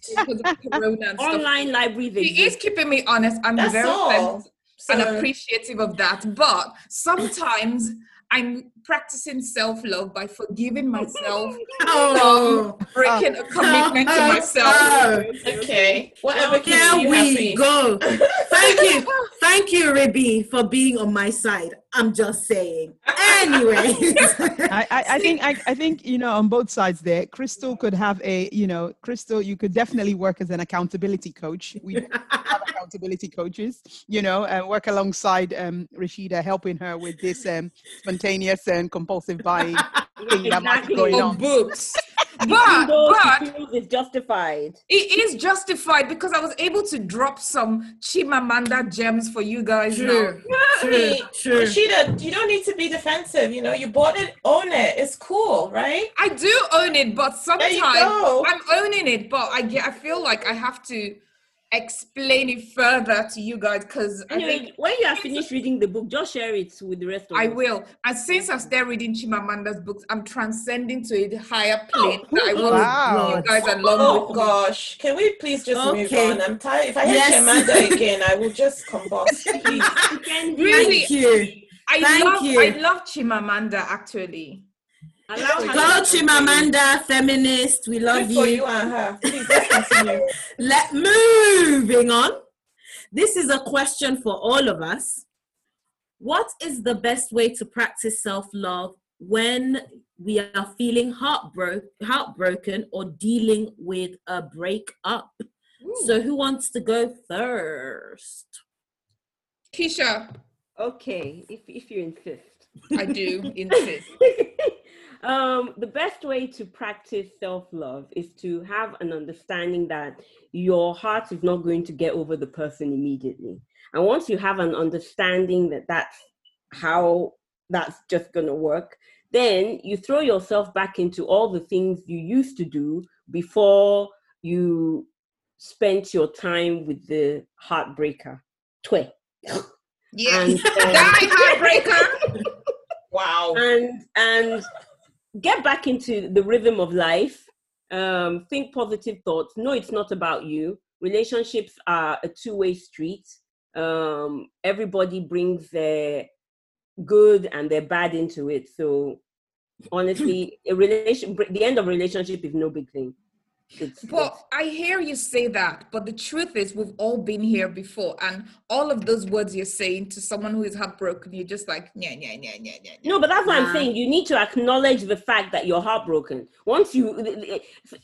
Online library. She is keeping me honest. I'm very thankful and appreciative of that. But sometimes I'm practicing self-love by forgiving myself, oh. um, breaking oh. a commitment oh. to myself. Oh. Okay. Whatever well, there you we happy. Go. Thank you. Thank you, Ribi, for being on my side. I'm just saying. Anyway. I, I, I think, I, I think, you know, on both sides there, Crystal could have a, you know, Crystal, you could definitely work as an accountability coach. We have accountability coaches, you know, and work alongside um, Rasheeda, helping her with this um, spontaneous and compulsive buying thing exactly. that might be going on. Books. But, but it's justified. It is justified because I was able to drop some Chimamanda gems for you guys. True, now. True, true. Rasheeda, you don't need to be defensive. You know, you bought it, own it. It's cool, right? I do own it, but sometimes I'm owning it, but I get, I feel like I have to explain it further to you guys, because anyway, I think when you are finished reading the book, just share it with the rest of I us. will. And since I'm still reading Chimamanda's books, I'm transcending to a higher plane. Oh, that I want wow. you guys along oh, with gosh. Me. Can we please just okay. move on? I'm tired. If I hear yes. Chimamanda again, I will just combust. Please. Really? Thank you. I Thank love you. I love Chimamanda actually. Go Chimamanda, feminist. We love you. For you and her. Please, let's continue. Let, moving on. This is a question for all of us. What is the best way to practice self-love when we are feeling heartbro- heartbroken or dealing with a breakup? Ooh. So who wants to go first? Keysha. Okay, if if you insist. I do insist. Um, the best way to practice self-love is to have an understanding that your heart is not going to get over the person immediately. And once you have an understanding that that's how that's just going to work, then you throw yourself back into all the things you used to do before you spent your time with the heartbreaker. Twe. Yeah. And, um, die, heartbreaker! Wow. And, and, get back into the rhythm of life. Um, think positive thoughts. No, it's not about you. Relationships are a two-way street. Um, everybody brings their good and their bad into it. So honestly, a relation, the end of a relationship is no big thing. It's, but it's, I hear you say that, but the truth is we've all been here before, and all of those words you're saying to someone who is heartbroken, you're just like, yeah, yeah, yeah, yeah, yeah. No, but that's what nah. I'm saying. You need to acknowledge the fact that you're heartbroken. Once you,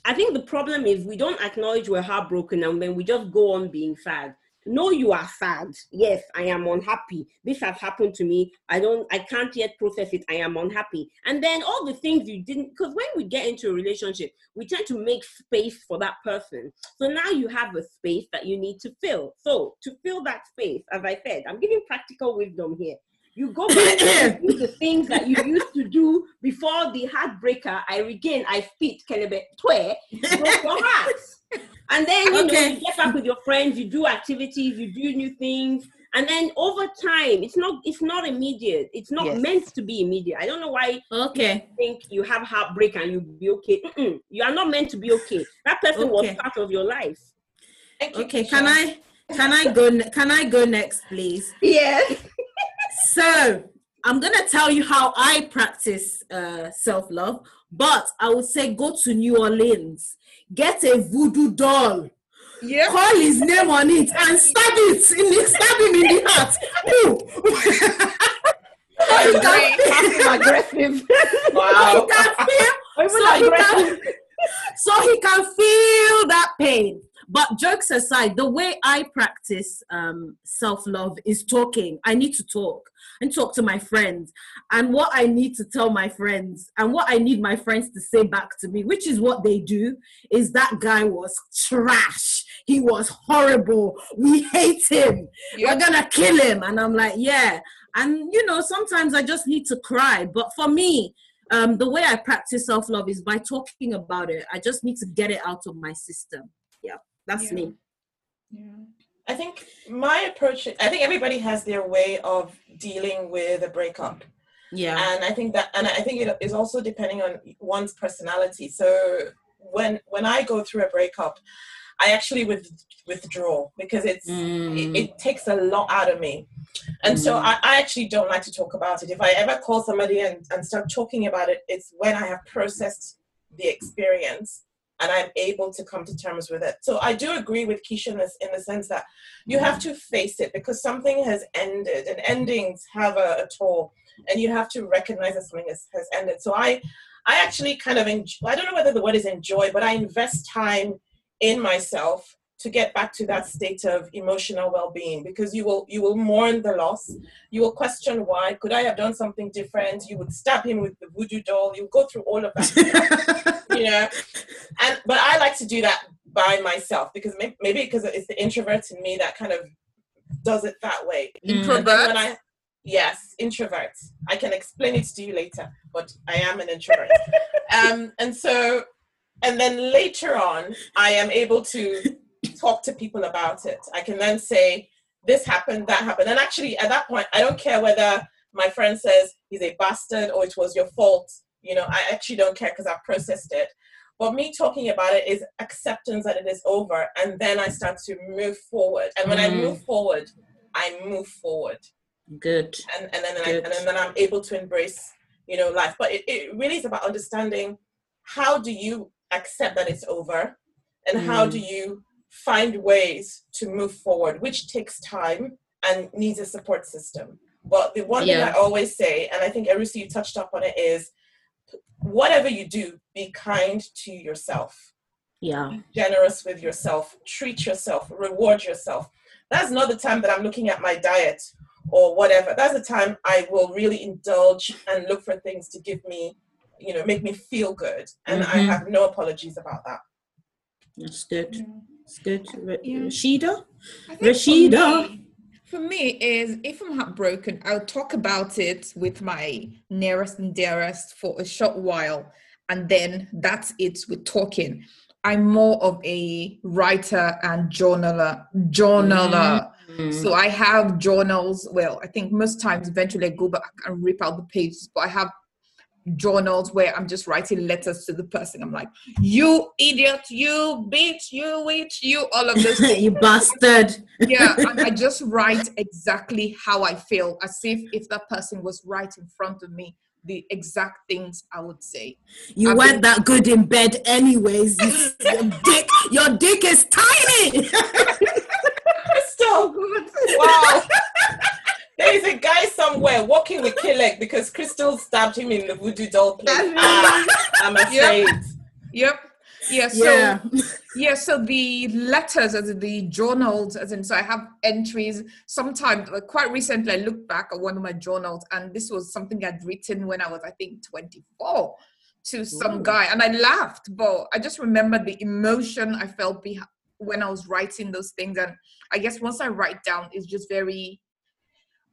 I think the problem is we don't acknowledge we're heartbroken, and then we just go on being sad. No, you are sad. Yes, I am unhappy. This has happened to me. I don't, I can't yet process it. I am unhappy. And then all the things you didn't, because when we get into a relationship, we tend to make space for that person. So now you have a space that you need to fill. So to fill that space, as I said, I'm giving practical wisdom here. You go back and do the things that you used to do before the heartbreaker. I regain, I spit, kelebe, twe, broke your heart. And then, you okay. know, you get back with your friends, you do activities, you do new things, And then over time, it's not it's not immediate. It's not yes. meant to be immediate. I don't know why okay. you think you have heartbreak and you'll be okay. Mm-mm. You are not meant to be okay. That person okay. was part of your life. Thank you, okay, Keysha. can I can I go ne- can I go next, please? Yes. So I'm going to tell you how I practice uh, self-love, but I would say go to New Orleans, get a voodoo doll, yeah. call his name on it, and stab it, in the, stab him in the heart. Aggressive. Wow. So he can feel, so he can, so he can feel that pain. But jokes aside, the way I practice um, self-love is talking. I need to talk and talk to my friends and what I need to tell my friends and what I need my friends to say back to me, which is what they do, is that guy was trash. He was horrible. We hate him. Yep. We're going to kill him. And I'm like, yeah. And, you know, sometimes I just need to cry. But for me, um, the way I practice self-love is by talking about it. I just need to get it out of my system. Yeah. That's yeah. me. Yeah. I think my approach, I think everybody has their way of dealing with a breakup. Yeah. And I think that, and I think it is also depending on one's personality. So when when I go through a breakup, I actually with, withdraw because it's mm. it, it takes a lot out of me. And mm. so I, I actually don't like to talk about it. If I ever call somebody and, and start talking about it, it's when I have processed the experience and I'm able to come to terms with it. So I do agree with Keysha in, this, in the sense that you have to face it because something has ended, and endings have a, a toll, and you have to recognize that something has, has ended. So I I actually kind of, enjoy, I don't know whether the word is enjoy, but I invest time in myself to get back to that state of emotional well-being, because you will you will mourn the loss. You will question why. Could I have done something different? You would stab him with the voodoo doll. You go through all of that, you know. And but I like to do that by myself because maybe, maybe because it's the introvert in me that kind of does it that way. Introvert. Mm. Yes, introvert. I can explain it to you later, but I am an introvert. um, and so, and then later on, I am able to talk to people about it. I can then say, this happened, that happened. And actually, at that point, I don't care whether my friend says he's a bastard or it was your fault. You know, I actually don't care because I've processed it. But me talking about it is acceptance that it is over. And then I start to move forward. And when mm. I move forward, I move forward. Good. And, and, then, and, Good. I, and then I'm able to embrace, you know, life. But it, it really is about understanding, how do you accept that it's over? And mm. how do you find ways to move forward, which takes time and needs a support system. But the one yeah. thing I always say, and I think Irusi, you touched up on it, is whatever you do, be kind to yourself. Yeah. Be generous with yourself. Treat yourself. Reward yourself. That's not the time that I'm looking at my diet or whatever. That's the time I will really indulge and look for things to give me, you know, make me feel good. And mm-hmm. I have no apologies about that. That's good. Mm-hmm. It's good. R- yeah. Rasheeda? Rasheeda? For me, for me is, if I'm heartbroken, I'll talk about it with my nearest and dearest for a short while. And then that's it with talking. I'm more of a writer and journaler. Journaler. Mm-hmm. So I have journals. Well, I think most times eventually I go back and rip out the pages. But I have journals where I'm just writing letters to the person. I'm like, you idiot, you bitch, you witch, you all of this. You bastard. Yeah, and I just write exactly how I feel, as if if that person was right in front of me, the exact things I would say. You I've weren't been- that good in bed anyways. You, your, dick, your dick is tiny. So good. Wow. There is a guy somewhere walking with K-leg because Crystal stabbed him in the voodoo doll place. Ah, I'm afraid. Yep. Yep. Yeah. So, yeah. yeah. So the letters, as in the journals, as in, so I have entries. Sometimes, like quite recently, I looked back at one of my journals, and this was something I'd written when I was, I think, twenty-four to some Ooh. guy, and I laughed, but I just remember the emotion I felt beh- when I was writing those things. And I guess once I write down, it's just very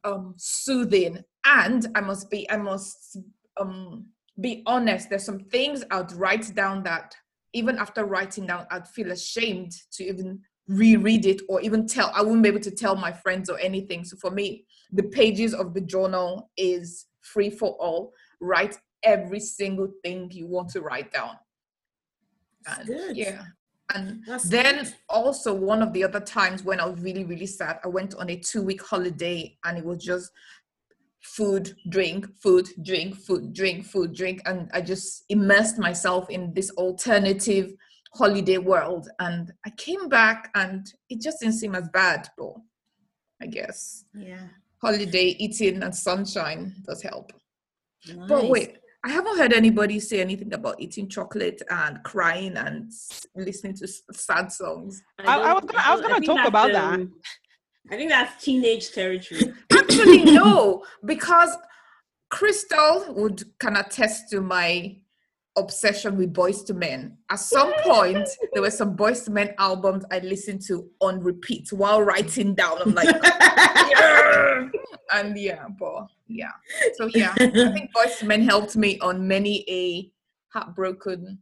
Um, soothing, and I must be I must um, be honest. There's some things I'd write down that even after writing down, I'd feel ashamed to even reread it or even tell, I wouldn't be able to tell my friends or anything. So for me, the pages of the journal is free for all. Write every single thing you want to write down. And good. Yeah. And That's then good. Also one of the other times when I was really, really sad, I went on a two week holiday and it was just food, drink, food, drink, food, drink, food, drink. And I just immersed myself in this alternative holiday world. And I came back and it just didn't seem as bad, but I guess. Yeah. Holiday, eating and sunshine does help. Nice. But wait, I haven't heard anybody say anything about eating chocolate and crying and listening to sad songs. I, I was gonna, I was gonna talk about um, that. I think that's teenage territory. Actually, no, because Crystal would kind of attest to my obsession with Boyz two Men. At some point, there were some Boyz two Men albums I listened to on repeat while writing down. I'm like, yeah. And yeah, but yeah. So yeah, I think Boyz two Men helped me on many a heartbroken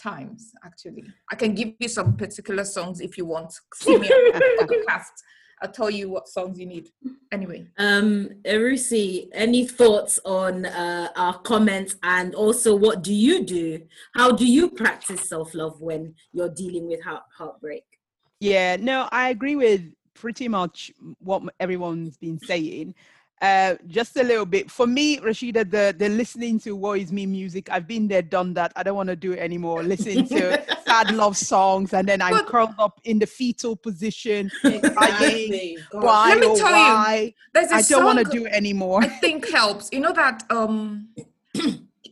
times, actually. I can give you some particular songs if you want. See me on the podcast. I'll tell you what songs you need. Anyway. Um, Irusi, any thoughts on uh, our comments, and also what do you do? How do you practice self-love when you're dealing with heart- heartbreak? Yeah, no, I agree with pretty much what everyone's been saying. Uh, just a little bit. For me, Rasheeda, the, the listening to Woe Is Me music, I've been there, done that. I don't want to do it anymore. Listen to sad love songs, and then I'm but, curled up in the fetal position. Exactly. Why? Let me tell why? You, I don't want to do it anymore. I think helps. You know that um,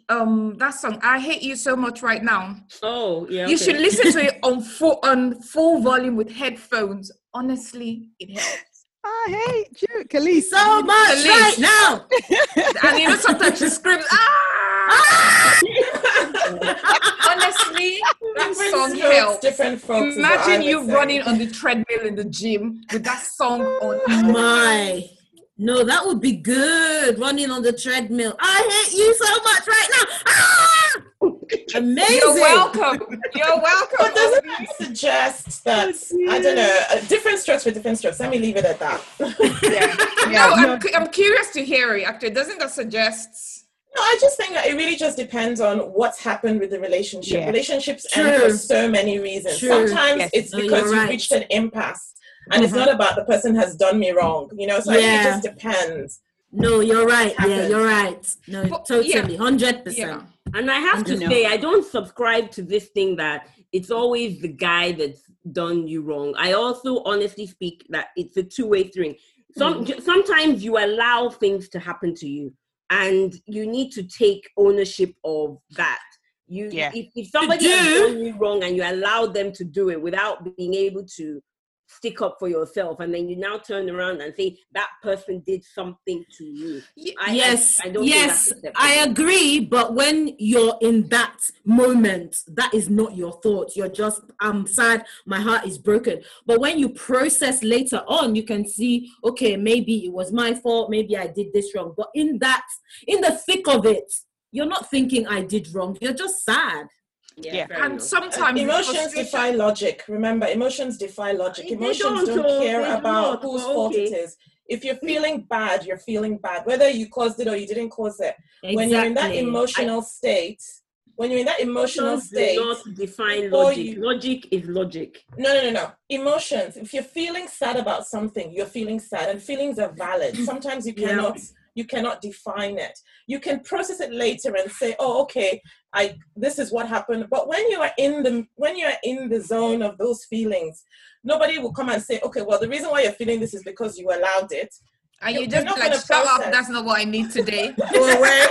um, that song, I Hate You So Much Right Now. Oh, yeah. You okay. should listen to it on full on full volume with headphones. Honestly, it helps. I hate you, Khalees, so much Khalees. Right now. And you know, sometimes she screams, ah! Honestly, that song helps. Different folks. Imagine you saying. Running on the treadmill in the gym with that song on. My. No, that would be good. Running on the treadmill. I hate you so much right now. Ah! Amazing. You're welcome. You're welcome. But doesn't that suggest that, oh, I don't know, a different strokes for different strokes? Let me leave it at that. Yeah. Yeah. No, I'm, cu- I'm curious to hear it, actually. Doesn't that suggest? No, I just think that it really just depends on what's happened with the relationship. Yeah. Relationships True. End for so many reasons. True. Sometimes yes. it's no, because right. you've reached an impasse and mm-hmm. it's not about the person has done me wrong, you know? So yeah. I think it just depends. No, you're right. Yeah, you're right. No, but, totally. Yeah. one hundred percent. Yeah. And I have to say, I don't subscribe to this thing that it's always the guy that's done you wrong. I also honestly speak that it's a two-way thing. Some, mm. Sometimes you allow things to happen to you, and you need to take ownership of that. You, yeah. if, if somebody do, has done you wrong and you allow them to do it without being able to stick up for yourself, and then you now turn around and say that person did something to you. I, yes, I, I don't yes, I agree. But when you're in that moment, that is not your thought. You're just, I'm sad, my heart is broken. But when you process later on, you can see, okay, maybe it was my fault, maybe I did this wrong. But in that, in the thick of it, you're not thinking I did wrong. You're just sad. Yeah, yeah. And sometimes uh, emotions defy logic. Remember, emotions defy logic. Emotions don't, don't care don't, about whose okay. fault it is. If you're feeling bad, you're feeling bad, whether you caused it or you didn't cause it. Exactly. When you're in that emotional I, state, when you're in that emotional state, not define logic. You, logic is logic. No, no, no, no. Emotions. If you're feeling sad about something, you're feeling sad, and feelings are valid. Sometimes you cannot. Yeah. You cannot define it. You can process it later and say, oh, okay, I this is what happened. But when you are in the when you are in the zone of those feelings, nobody will come and say, okay, well, the reason why you're feeling this is because you allowed it. And you, you just like, shut up, that's not what I need today. Go away.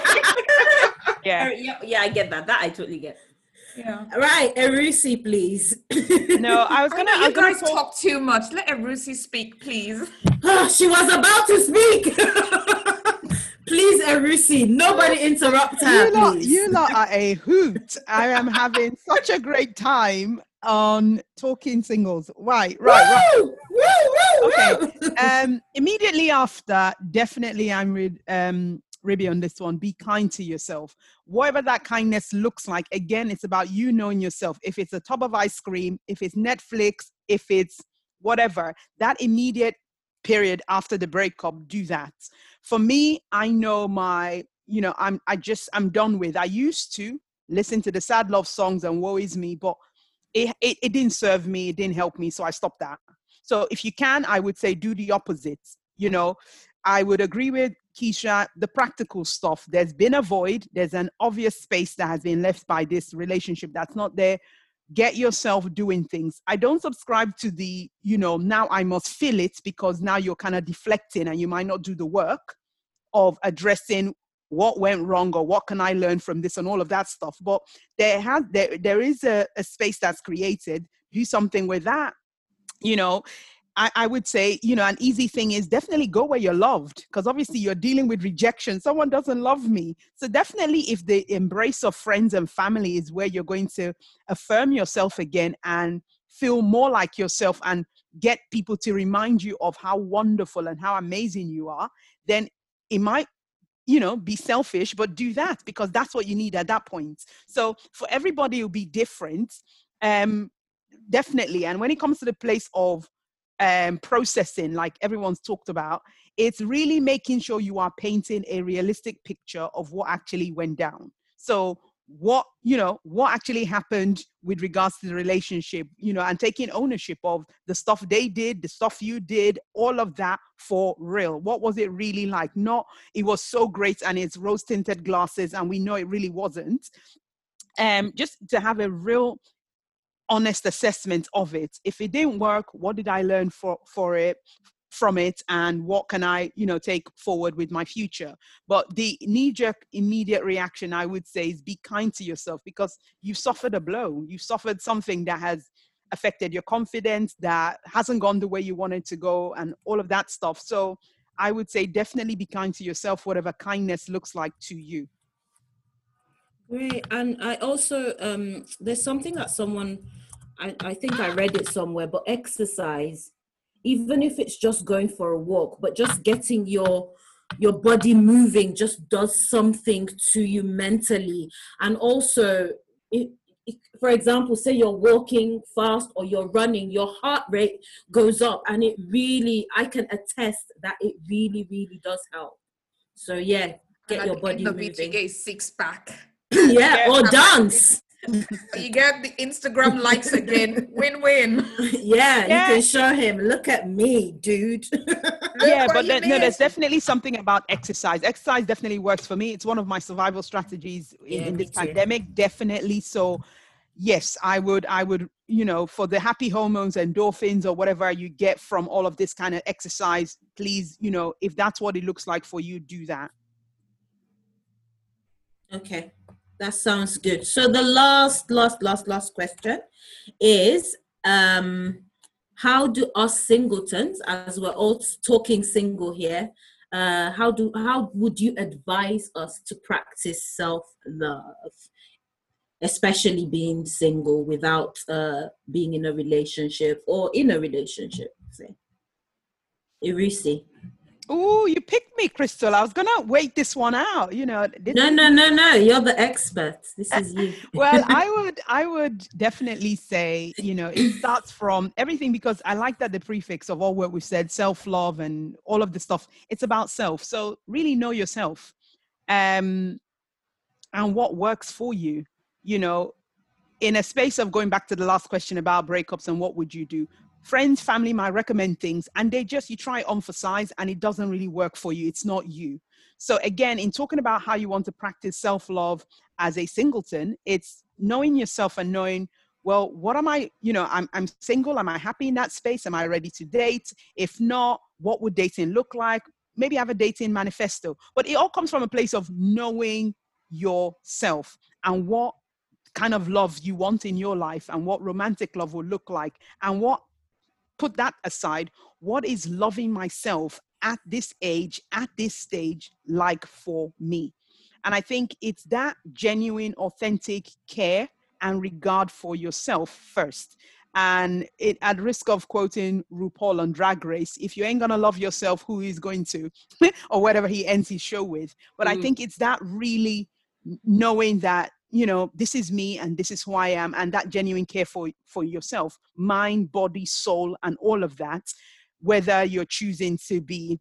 Yeah. yeah. Yeah, I get that. That I totally get. Yeah. Right, Irusi, please. No, I was gonna. I was gonna talk, talk too much. Let Irusi speak, please. Oh, she was about to speak. Please, Irusi, nobody interrupt her. You lot, you lot are a hoot. I am having such a great time on Talking Singles. Right, right, woo! right. Woo, woo, okay. Woo. Um, immediately after, definitely I'm re- um, Ribi on this one. Be kind to yourself. Whatever that kindness looks like, again, it's about you knowing yourself. If it's a tub of ice cream, if it's Netflix, if it's whatever, that immediate period after the breakup, do that. For me, I know my, you know, I'm, I just, I'm done with. I used to listen to the sad love songs and woe is me, but it, it, it didn't serve me. It didn't help me. So I stopped that. So if you can, I would say do the opposite. You know, I would agree with Keysha, the practical stuff. There's been a void. There's an obvious space that has been left by this relationship that's not there. Get yourself doing things. I don't subscribe to the, you know, now I must feel it, because now you're kind of deflecting and you might not do the work of addressing what went wrong or what can I learn from this and all of that stuff. But there has, there, there is a, a space that's created. Do something with that, you know. I, I would say, you know, an easy thing is definitely go where you're loved, because obviously you're dealing with rejection. Someone doesn't love me. So definitely if the embrace of friends and family is where you're going to affirm yourself again and feel more like yourself and get people to remind you of how wonderful and how amazing you are, then it might, you know, be selfish, but do that, because that's what you need at that point. So for everybody, it'll be different. Um, definitely. And when it comes to the place of um processing, like everyone's talked about, it's really making sure you are painting a realistic picture of what actually went down. So what, you know, what actually happened with regards to the relationship, you know, and taking ownership of the stuff they did, the stuff you did, all of that for real. What was it really like? Not it was so great and it's rose tinted glasses and we know it really wasn't. Um just to have a real honest assessment of it. If it didn't work, what did I learn for for it from it, and what can I, you know, take forward with my future? But the knee-jerk immediate reaction, I would say, is be kind to yourself, because you've suffered a blow, you've suffered something that has affected your confidence, that hasn't gone the way you wanted to go, and all of that stuff. So I would say definitely be kind to yourself, whatever kindness looks like to you. Great. And I also, um, there's something that someone, I, I think I read it somewhere, but exercise, even if it's just going for a walk, but just getting your, your body moving just does something to you mentally. And also, it, it, for example, say you're walking fast or you're running, your heart rate goes up, and it really, I can attest that it really, really does help. So yeah, get and your body moving. You get six pack. Yeah, or dance. You get the Instagram likes again. Win-win. Yeah, yeah, you can show him. Look at me, dude. Yeah, but there, no, there's definitely something about exercise. Exercise definitely works for me. It's one of my survival strategies in, yeah, in this pandemic, definitely. So, yes, I would, I would, you know, for the happy hormones, endorphins, or whatever you get from all of this kind of exercise, please, you know, if that's what it looks like for you, do that. Okay. That sounds good. So the last, last, last, last question is, um, how do us singletons, as we're all talking single here, uh, how do how would you advise us to practice self-love, especially being single without uh, being in a relationship or in a relationship? Say, Irusi. Oh, you picked me, Crystal. I was going to wait this one out. You know, no, no, no, no. You're the expert. This is you. Well, I would, I would definitely say, you know, it starts from everything, because I like that the prefix of all what we've said, self-love and all of the stuff, it's about self. So really know yourself, um, and what works for you, you know, in a space of going back to the last question about breakups and what would you do? Friends, family might recommend things and they just, you try on for size and it doesn't really work for you. It's not you. So again, in talking about how you want to practice self-love as a singleton, it's knowing yourself and knowing, well, what am I, you know, I'm, I'm single. Am I happy in that space? Am I ready to date? If not, what would dating look like? Maybe have a dating manifesto, but it all comes from a place of knowing yourself and what kind of love you want in your life and what romantic love will look like and what, put that aside. What is loving myself at this age, at this stage, like for me? And I think it's that genuine, authentic care and regard for yourself first. And it, at risk of quoting RuPaul on Drag Race, if you ain't going to love yourself, who is going to? Or whatever he ends his show with. But mm. I think it's that really knowing that, you know, this is me and this is who I am, and that genuine care for, for yourself, mind, body, soul, and all of that, whether you're choosing to be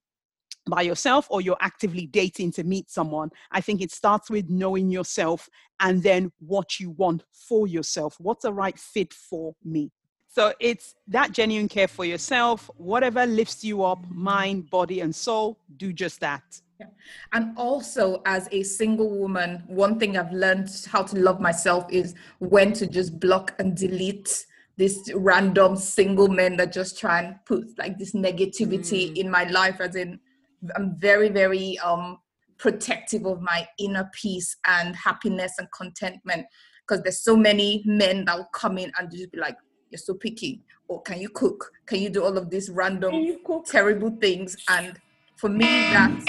by yourself or you're actively dating to meet someone. I think it starts with knowing yourself and then what you want for yourself. What's the right fit for me? So it's that genuine care for yourself. Whatever lifts you up, mind, body, and soul, do just that. Yeah. And also, as a single woman, one thing I've learned how to love myself is when to just block and delete this random single men that just try and put like this negativity mm. in my life. As in, I'm very, very um, protective of my inner peace and happiness and contentment, because there's so many men that will come in and just be like, you're so picky, or can you cook? Can you do all of these random terrible things? And for me, that's...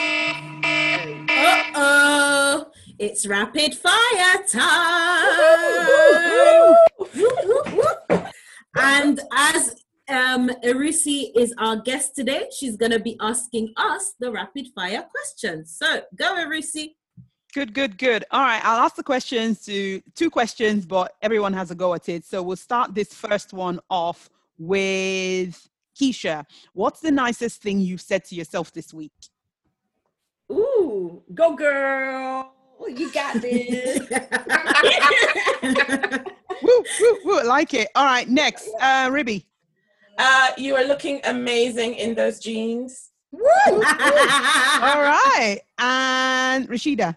Uh-oh, it's rapid fire time! And as um, Irusi is our guest today, she's going to be asking us the rapid fire questions. So, go Irusi! Good, good, good. All right, I'll ask the questions to two questions, but everyone has a go at it. So we'll start this first one off with Keysha. What's the nicest thing you've said to yourself this week? Ooh, go girl. You got this. Woo, woo, woo. I like it. All right, next, uh, Ribi. Uh, you are looking amazing in those jeans. Woo! All right. And Rasheeda.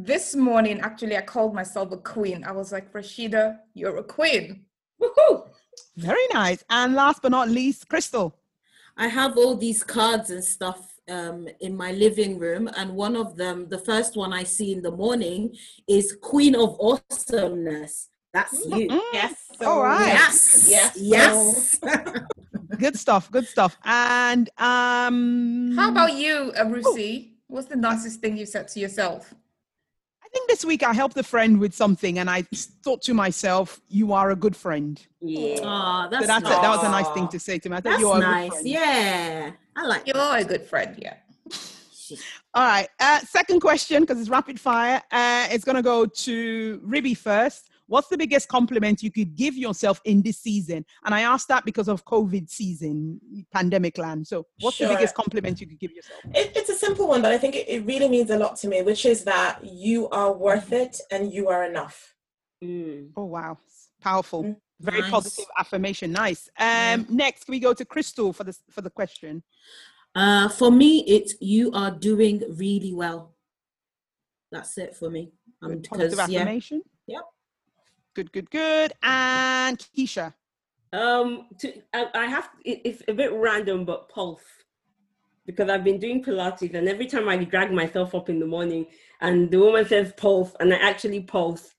This morning, actually, I called myself a queen. I was like, Rasheeda, you're a queen. Woohoo! Very nice. And last but not least, Crystal. I have all these cards and stuff um, in my living room. And one of them, the first one I see in the morning, is Queen of Awesomeness. That's you. Mm-hmm. Yes. So, all right. Yes. Yes. Yes. yes. Good stuff. Good stuff. And um, how about you, Irusi? What's the nicest thing you said to yourself? I think this week I helped a friend with something and I thought to myself, you are a good friend. Yeah. Oh, that's so that's nice. a, that was a nice thing to say to me. I thought, you are nice. A good friend. Yeah. I like you. You're a good friend. Yeah. All right. Uh, second question, because it's rapid fire. Uh, it's going to go to Ribi first. What's the biggest compliment you could give yourself in this season? And I asked that because of COVID season, pandemic land. So what's sure. the biggest compliment you could give yourself? It, it's a simple one, but I think it, it really means a lot to me, which is that you are worth it and you are enough. Mm. Oh, wow. Powerful. Mm. Very nice. Positive affirmation. Nice. Um, mm. Next, can we go to Crystal for the, for the question? Uh, for me, it's you are doing really well. That's it for me. Um, positive affirmation? Yeah. Yep. Good, good, good. And Keysha. Um, to, I, I have, it, it's a bit random, but pulse. Because I've been doing Pilates and every time I drag myself up in the morning and the woman says pulse and I actually pulse,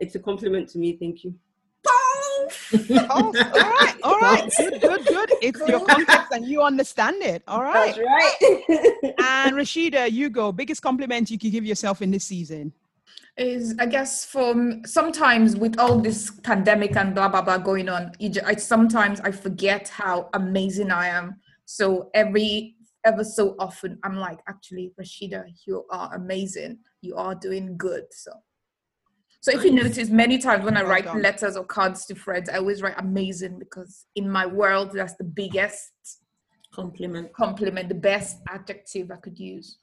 it's a compliment to me. Thank you. Pulse! Pulse. All right, all right. Good, good, good. It's your context and you understand it. All right. That's right. And Rasheeda, you go. Biggest compliment you could give yourself in this season? Is, I guess, from sometimes with all this pandemic and blah, blah, blah going on, I sometimes I forget how amazing I am. So every, ever so often, I'm like, actually, Rasheeda, you are amazing. You are doing good. So, so if you notice, many times when I write well letters or cards to friends, I always write amazing, because in my world, that's the biggest compliment, compliment, the best adjective I could use.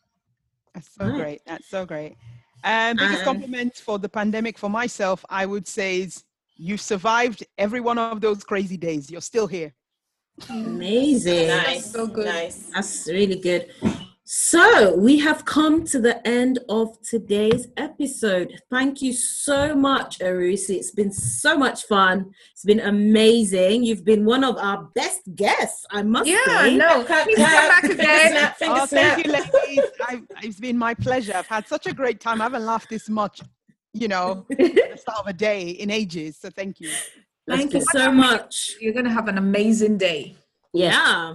That's so nice. Great. That's so great. Um, biggest um, compliment for the pandemic for myself, I would say, is you survived every one of those crazy days. You're still here. Amazing. Nice. That's so good. Nice. That's really good. So we have come to the end of today's episode. Thank you so much, Irusi. It's been so much fun. It's been amazing. You've been one of our best guests, I must yeah, say. Yeah, no. Please come back again. Oh, thank you, ladies. I've, it's been my pleasure. I've had such a great time. I haven't laughed this much, you know, at the start of a day in ages. So thank you. Thank That's you cool. so much. You're going to have an amazing day. Yeah. yeah.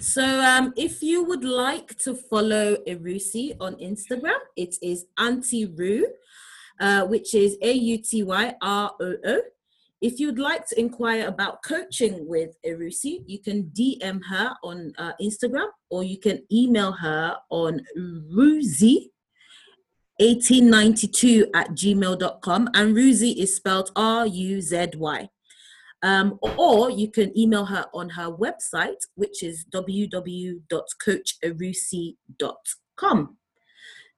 So um, if you would like to follow Irusi on Instagram, it is Auntie Roo, uh, which is A U T Y R O O. If you'd like to inquire about coaching with Irusi, you can D M her on uh, Instagram, or you can email her on Ruzy eighteen ninety-two at gmail dot com, and Ruzy is spelled R U Z Y. Um, or you can email her on her website, which is w w w dot coach irusi dot com.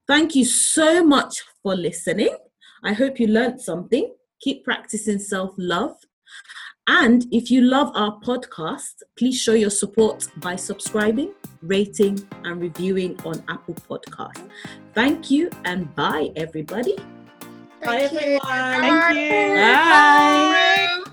Thank you so much for listening. I hope you learned something. Keep practicing self-love. And if you love our podcast, please show your support by subscribing, rating, and reviewing on Apple Podcasts. Thank you, and bye, everybody. Thank bye, you. everyone. Thank you. Bye.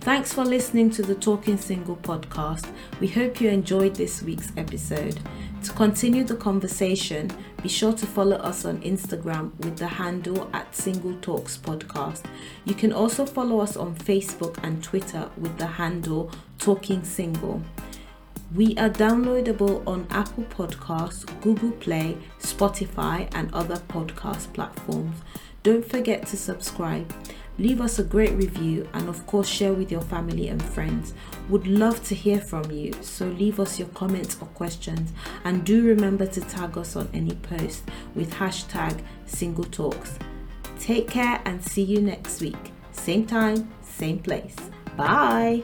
Thanks for listening to the Talking Single podcast. We hope you enjoyed this week's episode. To continue the conversation, be sure to follow us on Instagram with the handle at Single Talks Podcast. You can also follow us on Facebook and Twitter with the handle Talking Single. We are downloadable on Apple Podcasts, Google Play, Spotify, and other podcast platforms. Don't forget to subscribe. Leave us a great review, and of course share with your family and friends. Would love to hear from you, so leave us your comments or questions, and do remember to tag us on any post with hashtag Single Talks. Take care and see you next week. Same time, same place. Bye.